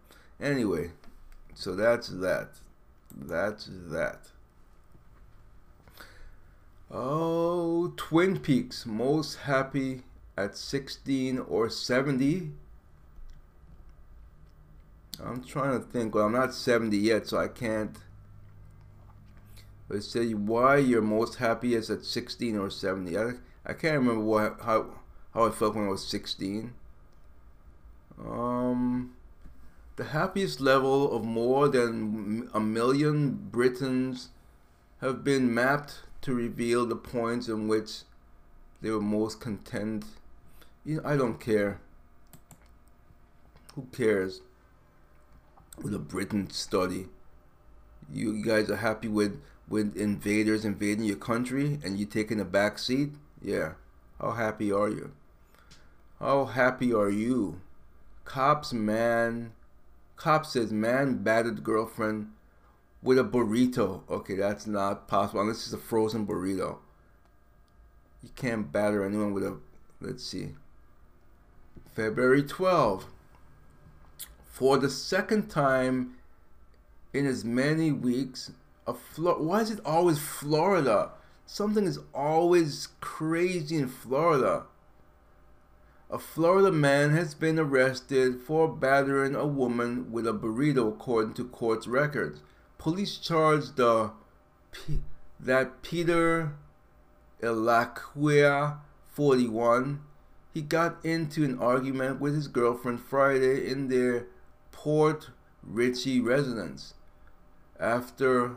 Anyway, so that's that. That's that. Oh, Twin Peaks, most happy at 16 or 70. I'm trying to think. Well, I'm not 70 yet, so I can't. Let's say why you're most happiest at 16 or 70. I can't remember how I felt when I was 16. The happiest level of more than 1 million Britons have been mapped to reveal the points in which they were most content. You know, I don't care. Who cares with a Britain study? You guys are happy with invaders invading your country and you taking a back seat? Yeah. How happy are you? How happy are you? Cop says man battered girlfriend with a burrito. Okay, that's not possible unless it's a frozen burrito. You can't batter anyone with a, let's see. February 12th. For the second time in as many weeks, why is it always Florida? Something is always crazy in Florida. A Florida man has been arrested for battering a woman with a burrito, according to court records. police charged that Peter Elequia, 41, he got into an argument with his girlfriend Friday in their Port Richey residence after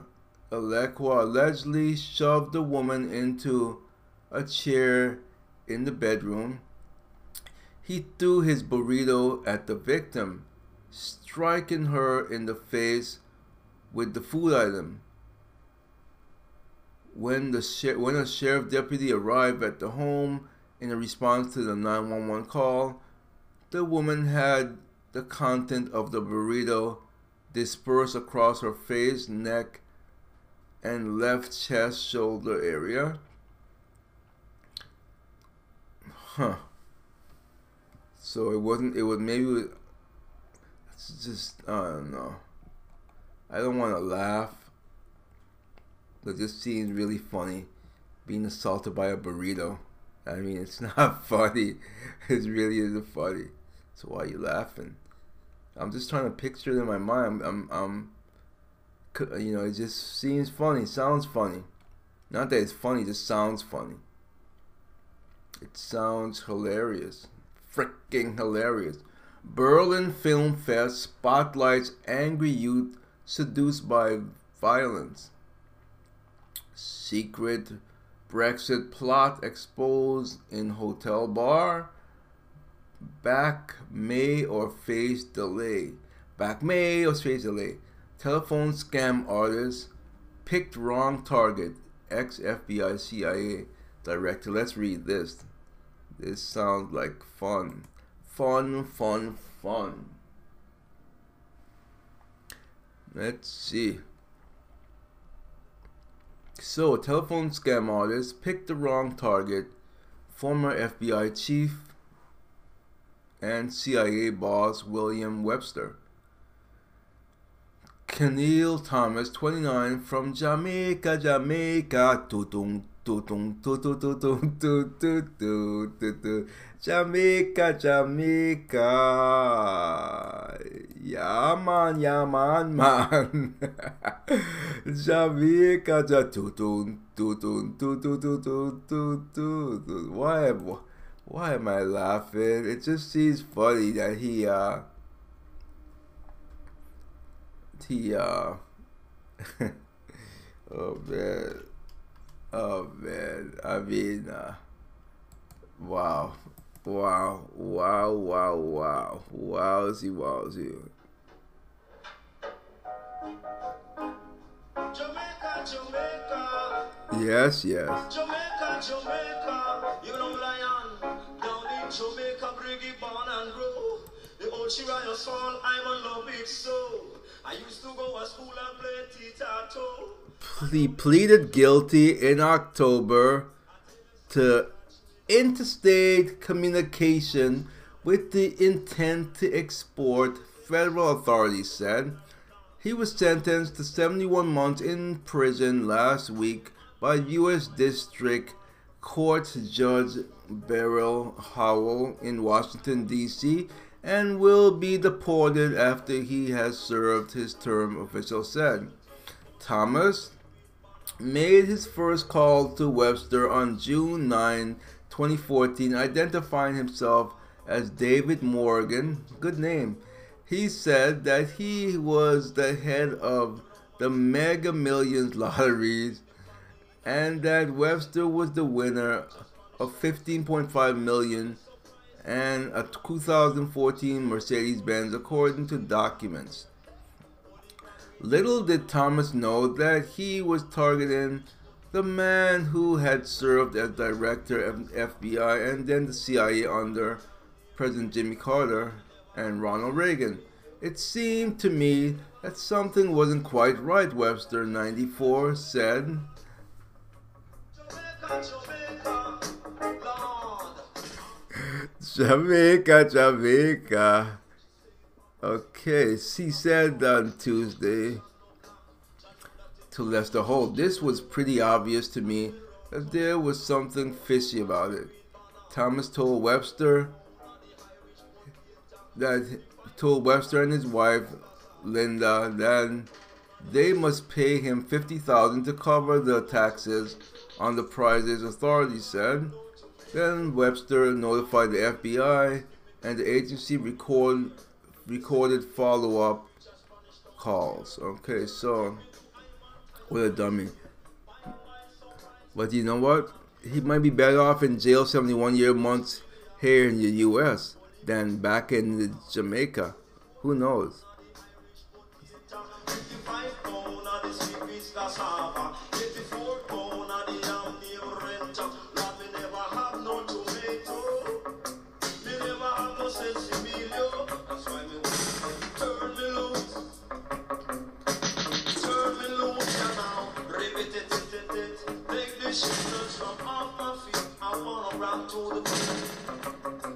Elequia allegedly shoved the woman into a chair in the bedroom. He threw his burrito at the victim, striking her in the face with the food item. When a sheriff deputy arrived at the home in response to the 911 call, the woman had the content of the burrito dispersed across her face, neck, and left chest shoulder area. Huh. So it wasn't, it was maybe, it's just, I don't know. I don't want to laugh, but this seems really funny, being assaulted by a burrito. I mean, it's not funny. It really isn't funny. So why are you laughing? I'm just trying to picture it in my mind. You know, it just seems funny, sounds funny. Not that it's funny, it just sounds funny. It sounds hilarious. Freaking hilarious. Berlin Film Fest spotlights angry youth seduced by violence. Secret Brexit plot exposed in hotel bar. Back may or face delay. Back may or face delay. Telephone scam artist picked wrong target. Ex-FBI CIA director. Let's read this. This sounds like fun. Fun, fun, fun. Let's see. So, telephone scam artist picked the wrong target. Former FBI chief and CIA boss William Webster. Keneal Thomas, 29, from Jamaica, Jamaica, yeah man, Jamaica, why am I laughing? It just seems funny that he oh man, I mean, wow, wowsy. Jamaica. Yes. Jamaica, you know, lion, down in Jamaica, briggy, born and grow. The ocean your soul, I'm in love with so. I used to go to school and play tic-tac-toe. He pleaded guilty in October to interstate communication with the intent to export, federal authorities said. He was sentenced to 71 months in prison last week by U.S. District Court Judge Beryl Howell in Washington, D.C., and will be deported after he has served his term, officials said. Thomas made his first call to Webster on June 9, 2014, identifying himself as David Morgan. Good name. He said that he was the head of the Mega Millions lotteries and that Webster was the winner of $15.5 million and a 2014 Mercedes-Benz, according to documents. Little did Thomas know that he was targeting the man who had served as director of the FBI and then the CIA under President Jimmy Carter and Ronald Reagan. It seemed to me that something wasn't quite right, Webster, 94, said. Jamaica. Okay, she said on Tuesday to Lester Holt, this was pretty obvious to me that there was something fishy about it. Thomas told Webster and his wife Linda they must pay him $50,000 to cover the taxes on the prizes, authorities said. Then Webster notified the FBI, and the agency recorded follow-up calls. Okay, so what a dummy. But you know what? He might be better off in jail 71 year months here in the U.S. than back in Jamaica. Who knows?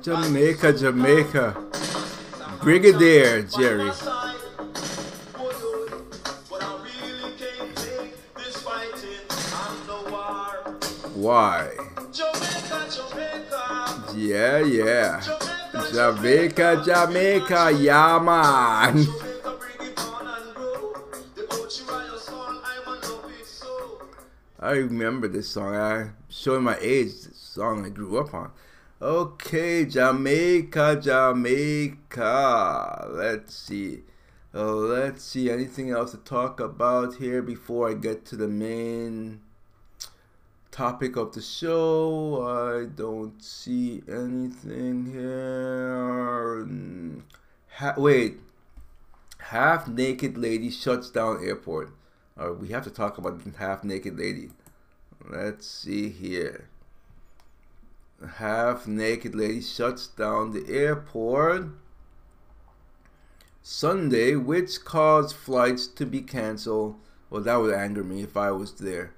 Jamaica, Jamaica. Brigadier Jerry. Why? Yeah, yeah. Jamaica, Jamaica, yeah, man. I remember this song. I'm showing my age. This song I grew up on. Okay, Jamaica, Jamaica. Let's see. Oh, let's see. Anything else to talk about here before I get to the main topic of the show? I don't see anything here. Wait. Half-naked lady shuts down airport. We have to talk about the half-naked lady. Let's see here. Half-naked lady shuts down the airport Sunday, which caused flights to be canceled. Well, that would anger me if I was there.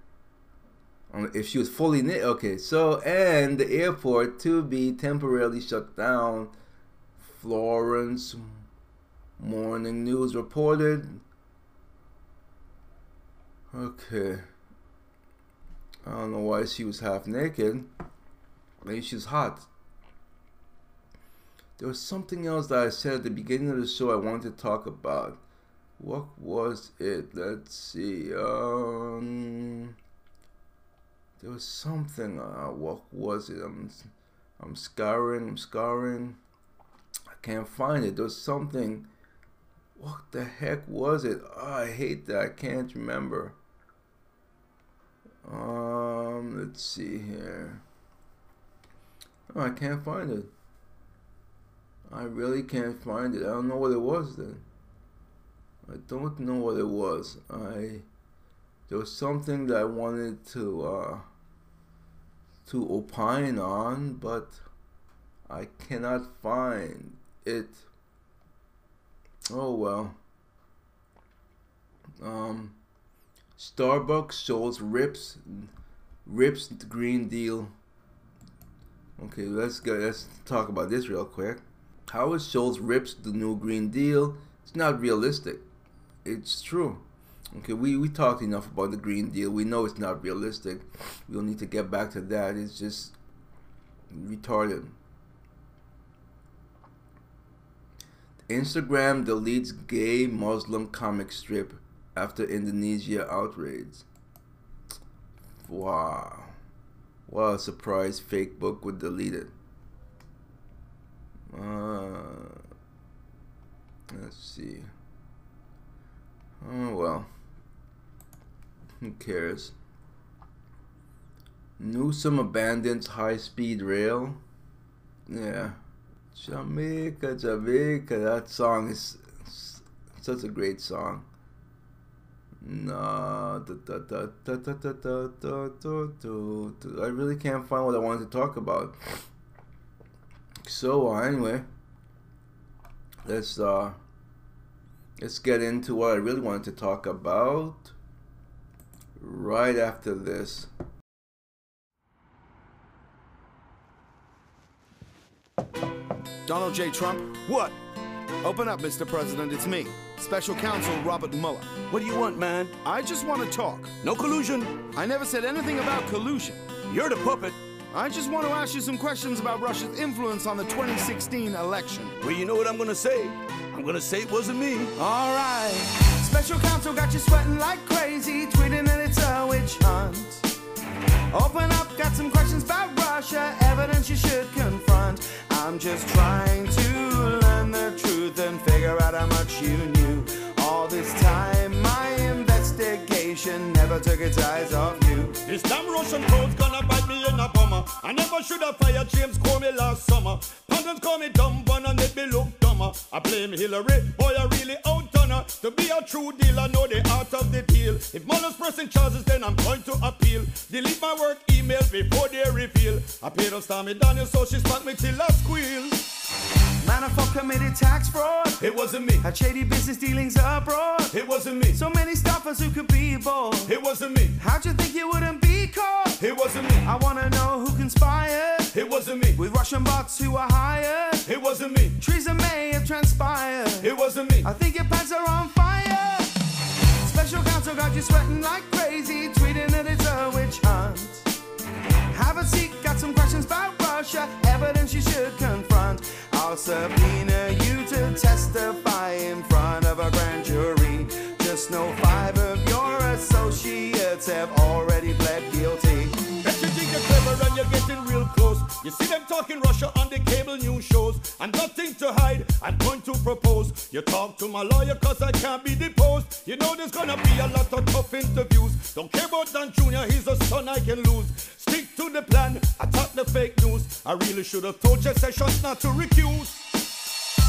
If she was fully naked, okay. So, and the airport to be temporarily shut down. Florence Morning News reported. Okay. I don't know why she was half naked. Maybe she's hot. There was something else that I said at the beginning of the show I wanted to talk about. What was it? Let's see. There was something. What was it? I'm scouring. I can't find it. There was something. What the heck was it? Oh, I hate that. I can't remember. Let's see here. Oh, I can't find it. I really can't find it. I don't know what it was then. I don't know what it was. There was something that I wanted to opine on, but I cannot find it. Oh well. Starbucks shows rips the Green Deal. Okay, let's talk about this real quick. Howard Schultz rips the new Green Deal. It's not realistic. It's true. Okay, we talked enough about the Green Deal. We know it's not realistic. We don't need to get back to that. It's just retarded. Instagram deletes gay Muslim comic strip after Indonesia outrage. Wow. Wow, surprise, fake book was deleted. Let's see. Oh, well. Who cares? Newsom abandons high-speed rail. Yeah. Jamaica, Jamaica. That song is such a great song. No, I really can't find what I wanted to talk about. So anyway, let's get into what I really wanted to talk about right after this. Donald J. Trump, what? Open up, Mr. President, it's me. Special Counsel Robert Mueller. What do you want, man? I just want to talk. No collusion. I never said anything about collusion. You're the puppet. I just want to ask you some questions about Russia's influence on the 2016 election. Well, you know what I'm going to say. I'm gonna say it wasn't me. All right. Special counsel got you sweating like crazy, tweeting that it's a witch hunt. Open up, got some questions about Russia, evidence you should confront. I'm just trying to learn the truth and figure out how much you knew. All this time, my investigation never took its eyes off you. This damn Russian crowd's gonna bite me in a bummer. I never should have fired James Comey last summer. Pundits call me dumb, but I make me look dumber. I blame Hillary, boy, I really outdone her. To be a true dealer, know the art of the deal. If Mueller's pressing charges, then I'm going to appeal. Delete my work email before they reveal. I paid off Stormy Daniels, so she spanked me till I squeal. Manafort committed tax fraud. It wasn't me. Had shady business dealings abroad. It wasn't me. So many staffers who could be bored. It wasn't me. How'd you think you wouldn't be caught? It wasn't me. I wanna know who conspired. It wasn't me. With Russian bots who were hired. It wasn't me. Theresa May have transpired. It wasn't me. I think your pants are on fire. Special counsel got you sweating like crazy, tweeting that it's a witch hunt. Have a seat, got some questions about Russia, evidence you should confront. I'll subpoena you to testify in front of a grand jury. Just know 5 of your associates have already pled guilty. Bet you think you're clever and you're getting real close. You see them talking Russia on the cable news shows. And nothing to hide, I'm going to propose. You talk to my lawyer cause I can't be deposed. You know there's gonna be a lot of tough interviews. Don't care about Dan Jr., he's a son I can lose. Stick to the plan, attack the fake news. I really should have told your sessions not to refuse.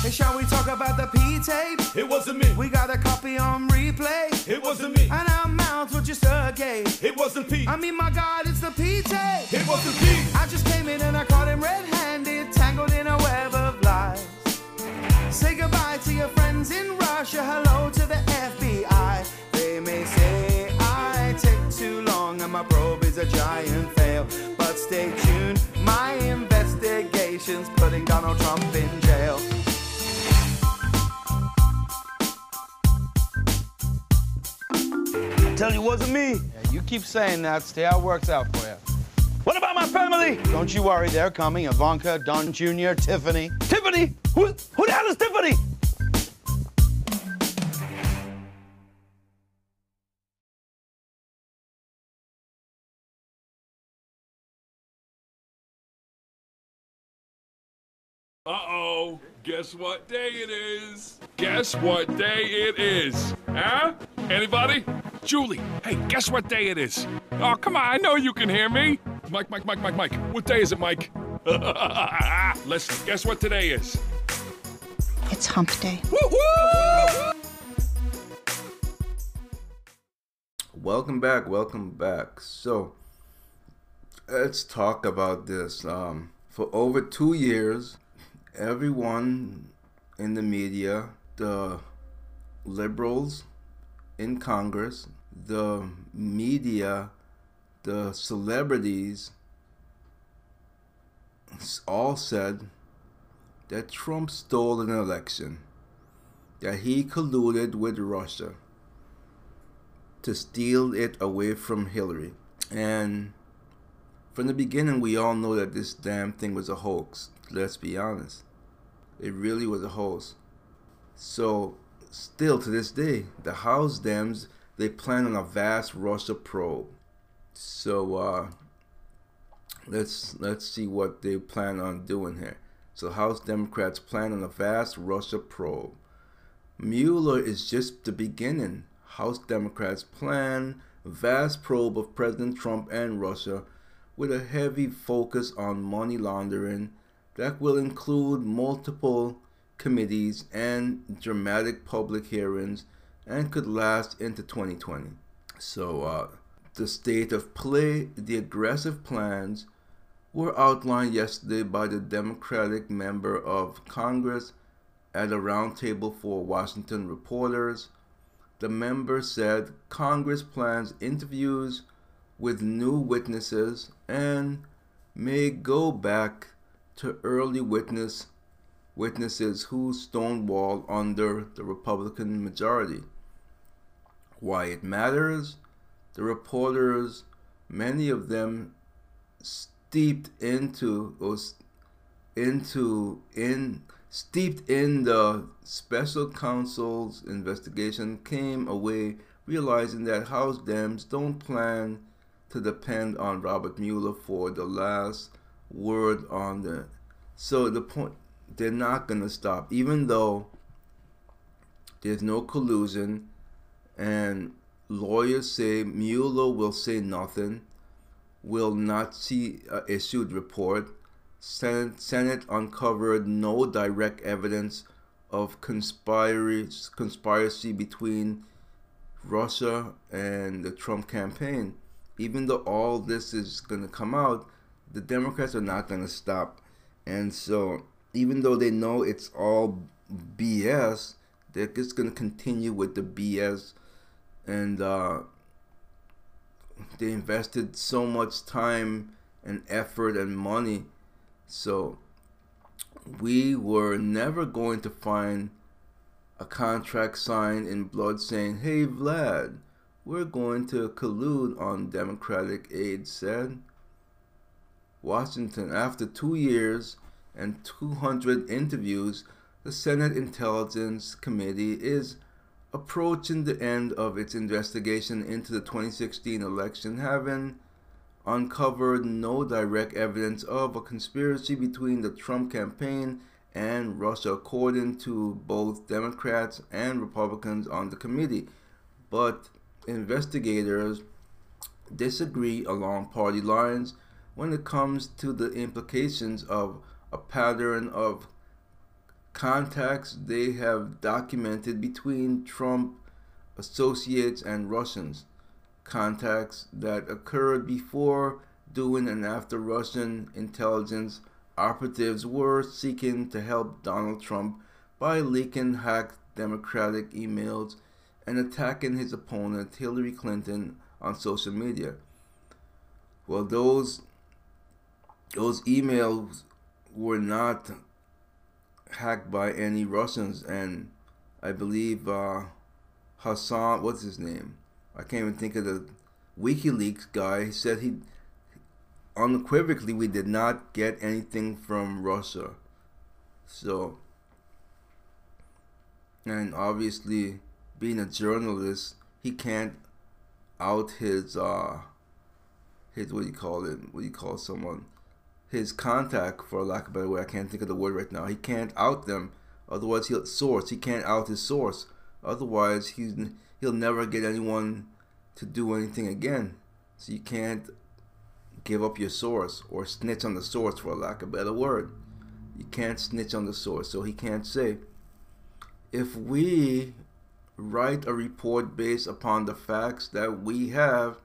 Hey, shall we talk about the P-tape? It wasn't me. We got a copy on replay. It wasn't me. And our mouths were just agape. It wasn't P. I mean, my God, it's the P-tape. It wasn't P. I just came in and I caught him red-handed, tangled in a web of lies. Say goodbye to your friends in Russia, hello to the FBI. They may say I take too long and my probe is a giant fail. But stay tuned, my investigation's putting Donald Trump in jail. Tell you it wasn't me. Yeah, you keep saying that. Stay out, works out for you. What about my family? Don't you worry, they're coming. Ivanka, Don Jr., Tiffany. Tiffany? Who the hell is Tiffany? Uh-oh. Guess what day it is? Guess what day it is? Huh? Anybody? Julie, hey, guess what day it is? Oh, come on, I know you can hear me. Mike. What day is it, Mike? Listen, guess what today is? It's hump day. Woo-hoo! Welcome back. So, let's talk about this. For over 2 years, everyone in the media, the liberals in Congress, the media, the celebrities, all said that Trump stole an election, that he colluded with Russia to steal it away from Hillary. And from the beginning, we all know that this damn thing was a hoax. Let's be honest. It really was a hoax. So, still to this day, the House Dems, they plan on a vast Russia probe. So let's see what they plan on doing here. So House Democrats plan on a vast Russia probe. Mueller is just the beginning. House Democrats plan a vast probe of President Trump and Russia with a heavy focus on money laundering that will include multiple committees and dramatic public hearings and could last into 2020. So the state of play, the aggressive plans were outlined yesterday by the Democratic member of Congress at a roundtable for Washington reporters. The member said Congress plans interviews with new witnesses and may go back to early witnesses who stonewalled under the Republican majority. Why it matters? The reporters, many of them steeped into steeped in the special counsel's investigation, came away realizing that House Dems don't plan to depend on Robert Mueller for the last word on the. So the point, they're not gonna stop, even though there's no collusion, and lawyers say Mueller will say nothing, will not see an issued report. Senate uncovered no direct evidence of conspiracy between Russia and the Trump campaign. Even though all this is going to come out, the Democrats are not going to stop. And so even though they know it's all BS, they're just going to continue with the BS. And they invested so much time and effort and money. So we were never going to find a contract signed in blood saying, "Hey Vlad, we're going to collude on Democratic aid," said Washington. After 2 years and 200 interviews, the Senate Intelligence Committee is approaching the end of its investigation into the 2016 election, having uncovered no direct evidence of a conspiracy between the Trump campaign and Russia, according to both Democrats and Republicans on the committee. But investigators disagree along party lines when it comes to the implications of a pattern of contacts they have documented between Trump associates and Russians. Contacts that occurred before, during, and after Russian intelligence operatives were seeking to help Donald Trump by leaking hacked Democratic emails and attacking his opponent Hillary Clinton on social media. Well, those emails were not hacked by any Russians, and I believe Hassan, what's his name? I can't even think of the WikiLeaks guy. He said he unequivocally, we did not get anything from Russia. So, and obviously, being a journalist, he can't out his his contact, for lack of a better way. I can't think of the word right now. He can't out them. Otherwise, he'll source. He can't out his source. Otherwise, he'll never get anyone to do anything again. So you can't give up your source or snitch on the source, for lack of a better word. You can't snitch on the source, so he can't say. If we write a report based upon the facts that we have,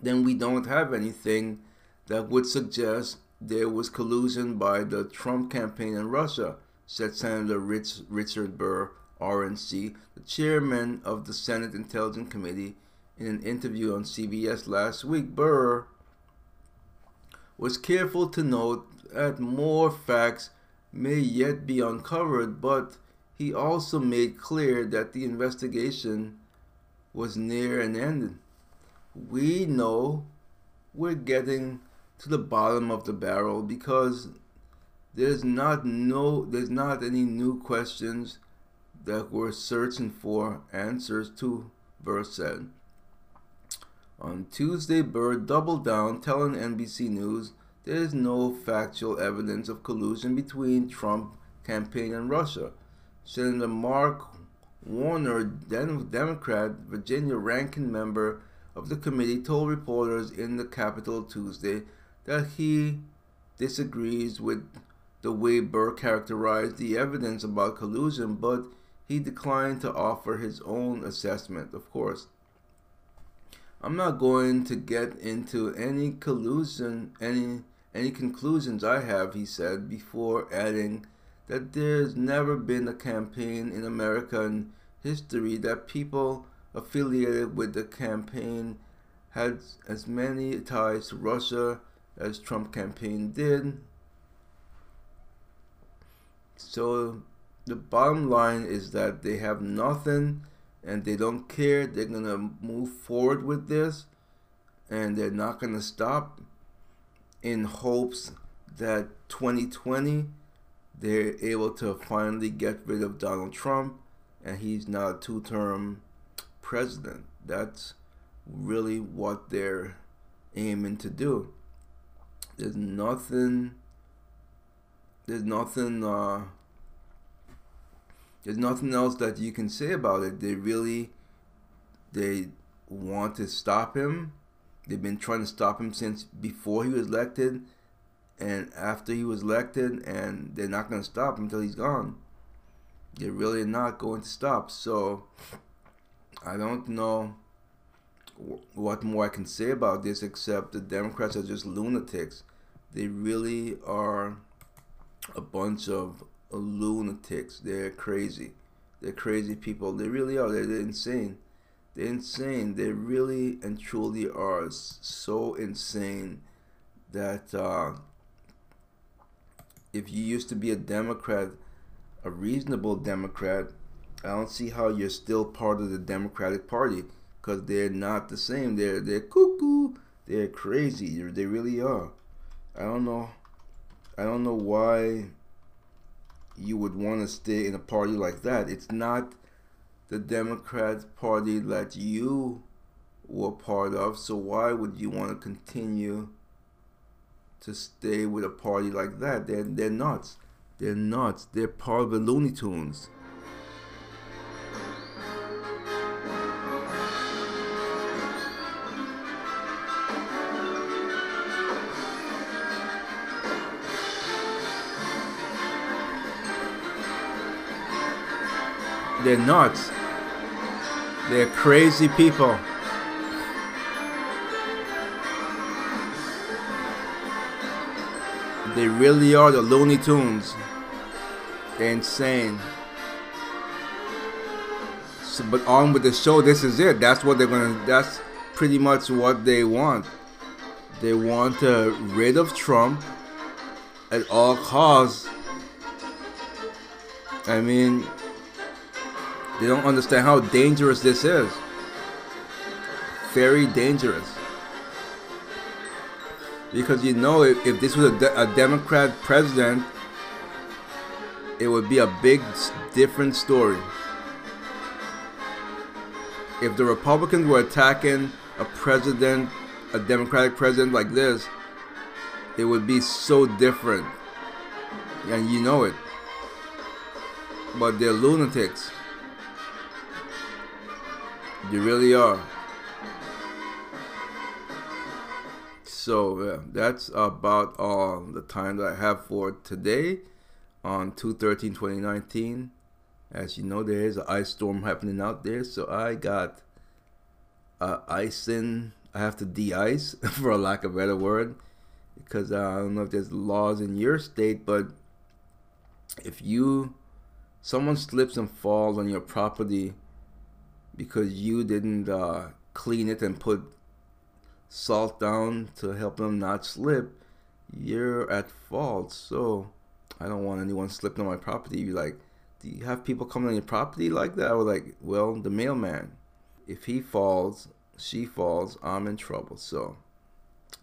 then we don't have anything that would suggest there was collusion by the Trump campaign in Russia, said Senator Richard Burr, RNC, the chairman of the Senate Intelligence Committee, in an interview on CBS last week. Burr was careful to note that more facts may yet be uncovered, but he also made clear that the investigation was near an end. "We know we're getting to the bottom of the barrel because there's not any new questions that we're searching for answers to," Burr said. On Tuesday, Burr doubled down, telling NBC News there is no factual evidence of collusion between Trump campaign and Russia. Senator Mark Warner, Democrat, Virginia ranking member of the committee, told reporters in the Capitol Tuesday that he disagrees with the way Burr characterized the evidence about collusion, but he declined to offer his own assessment, of course. "I'm not going to get into any collusion, any conclusions I have," he said, before adding that there's never been a campaign in American history that people affiliated with the campaign had as many ties to Russia as Trump campaign did. So the bottom line is that they have nothing and they don't care. They're going to move forward with this and they're not going to stop in hopes that 2020, they're able to finally get rid of Donald Trump and he's now a two-term president. That's really what they're aiming to do. There's nothing else that you can say about it. They want to stop him. They've been trying to stop him since before he was elected and after he was elected, and they're not going to stop him until he's gone. They're really not going to stop. So I don't know what more I can say about this, except the Democrats are just lunatics. They really are a bunch of lunatics. They're crazy. They're crazy people. They really are. They're insane. They're insane. They really and truly are so insane that if you used to be a Democrat, a reasonable Democrat, I don't see how you're still part of the Democratic Party, because they're not the same. They're cuckoo. They're crazy. They really are. I don't know why you would want to stay in a party like that. It's not the Democrat Party that you were part of, so why would you want to continue to stay with a party like that? They're nuts. They're nuts. They're part of the Looney Tunes. They're nuts. They're crazy people. They really are the Looney Tunes. They're insane. So, but on with the show, this is it. That's what they're gonna. That's pretty much what they want. They want to rid of Trump at all costs. I mean, they don't understand how dangerous this is. Very dangerous. Because you know, if this was a Democrat president, it would be a big, different story. If the Republicans were attacking a president, a Democratic president like this, it would be so different. And you know it. But they're lunatics. You really are. So that's about all the time that I have for today on 2/13/2019. As you know, there is an ice storm happening out there, so I got icing. I have to de-ice, for a lack of a better word, because I don't know if there's laws in your state, but if someone slips and falls on your property because you didn't clean it and put salt down to help them not slip, you're at fault. So I don't want anyone slipping on my property. You're like, do you have people coming on your property like that? I was like, well, the mailman. If he falls, she falls, I'm in trouble. So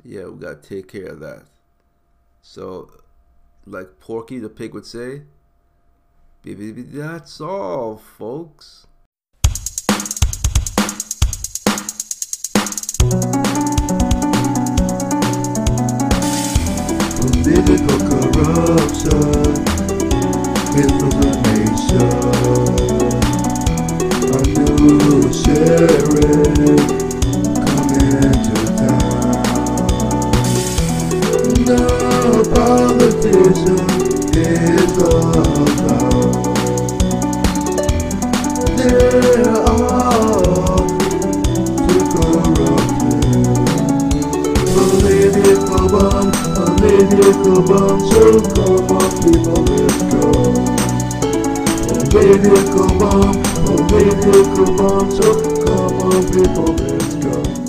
yeah, we got to take care of that. So like Porky the Pig would say, that's all, folks. Political corruption, misinformation, a new sheriff coming into town. No politician is allowed. They're all too corrupted. Political bomb. Political bomb show, come on people, let's go. Political bomb show, come on people, let's go.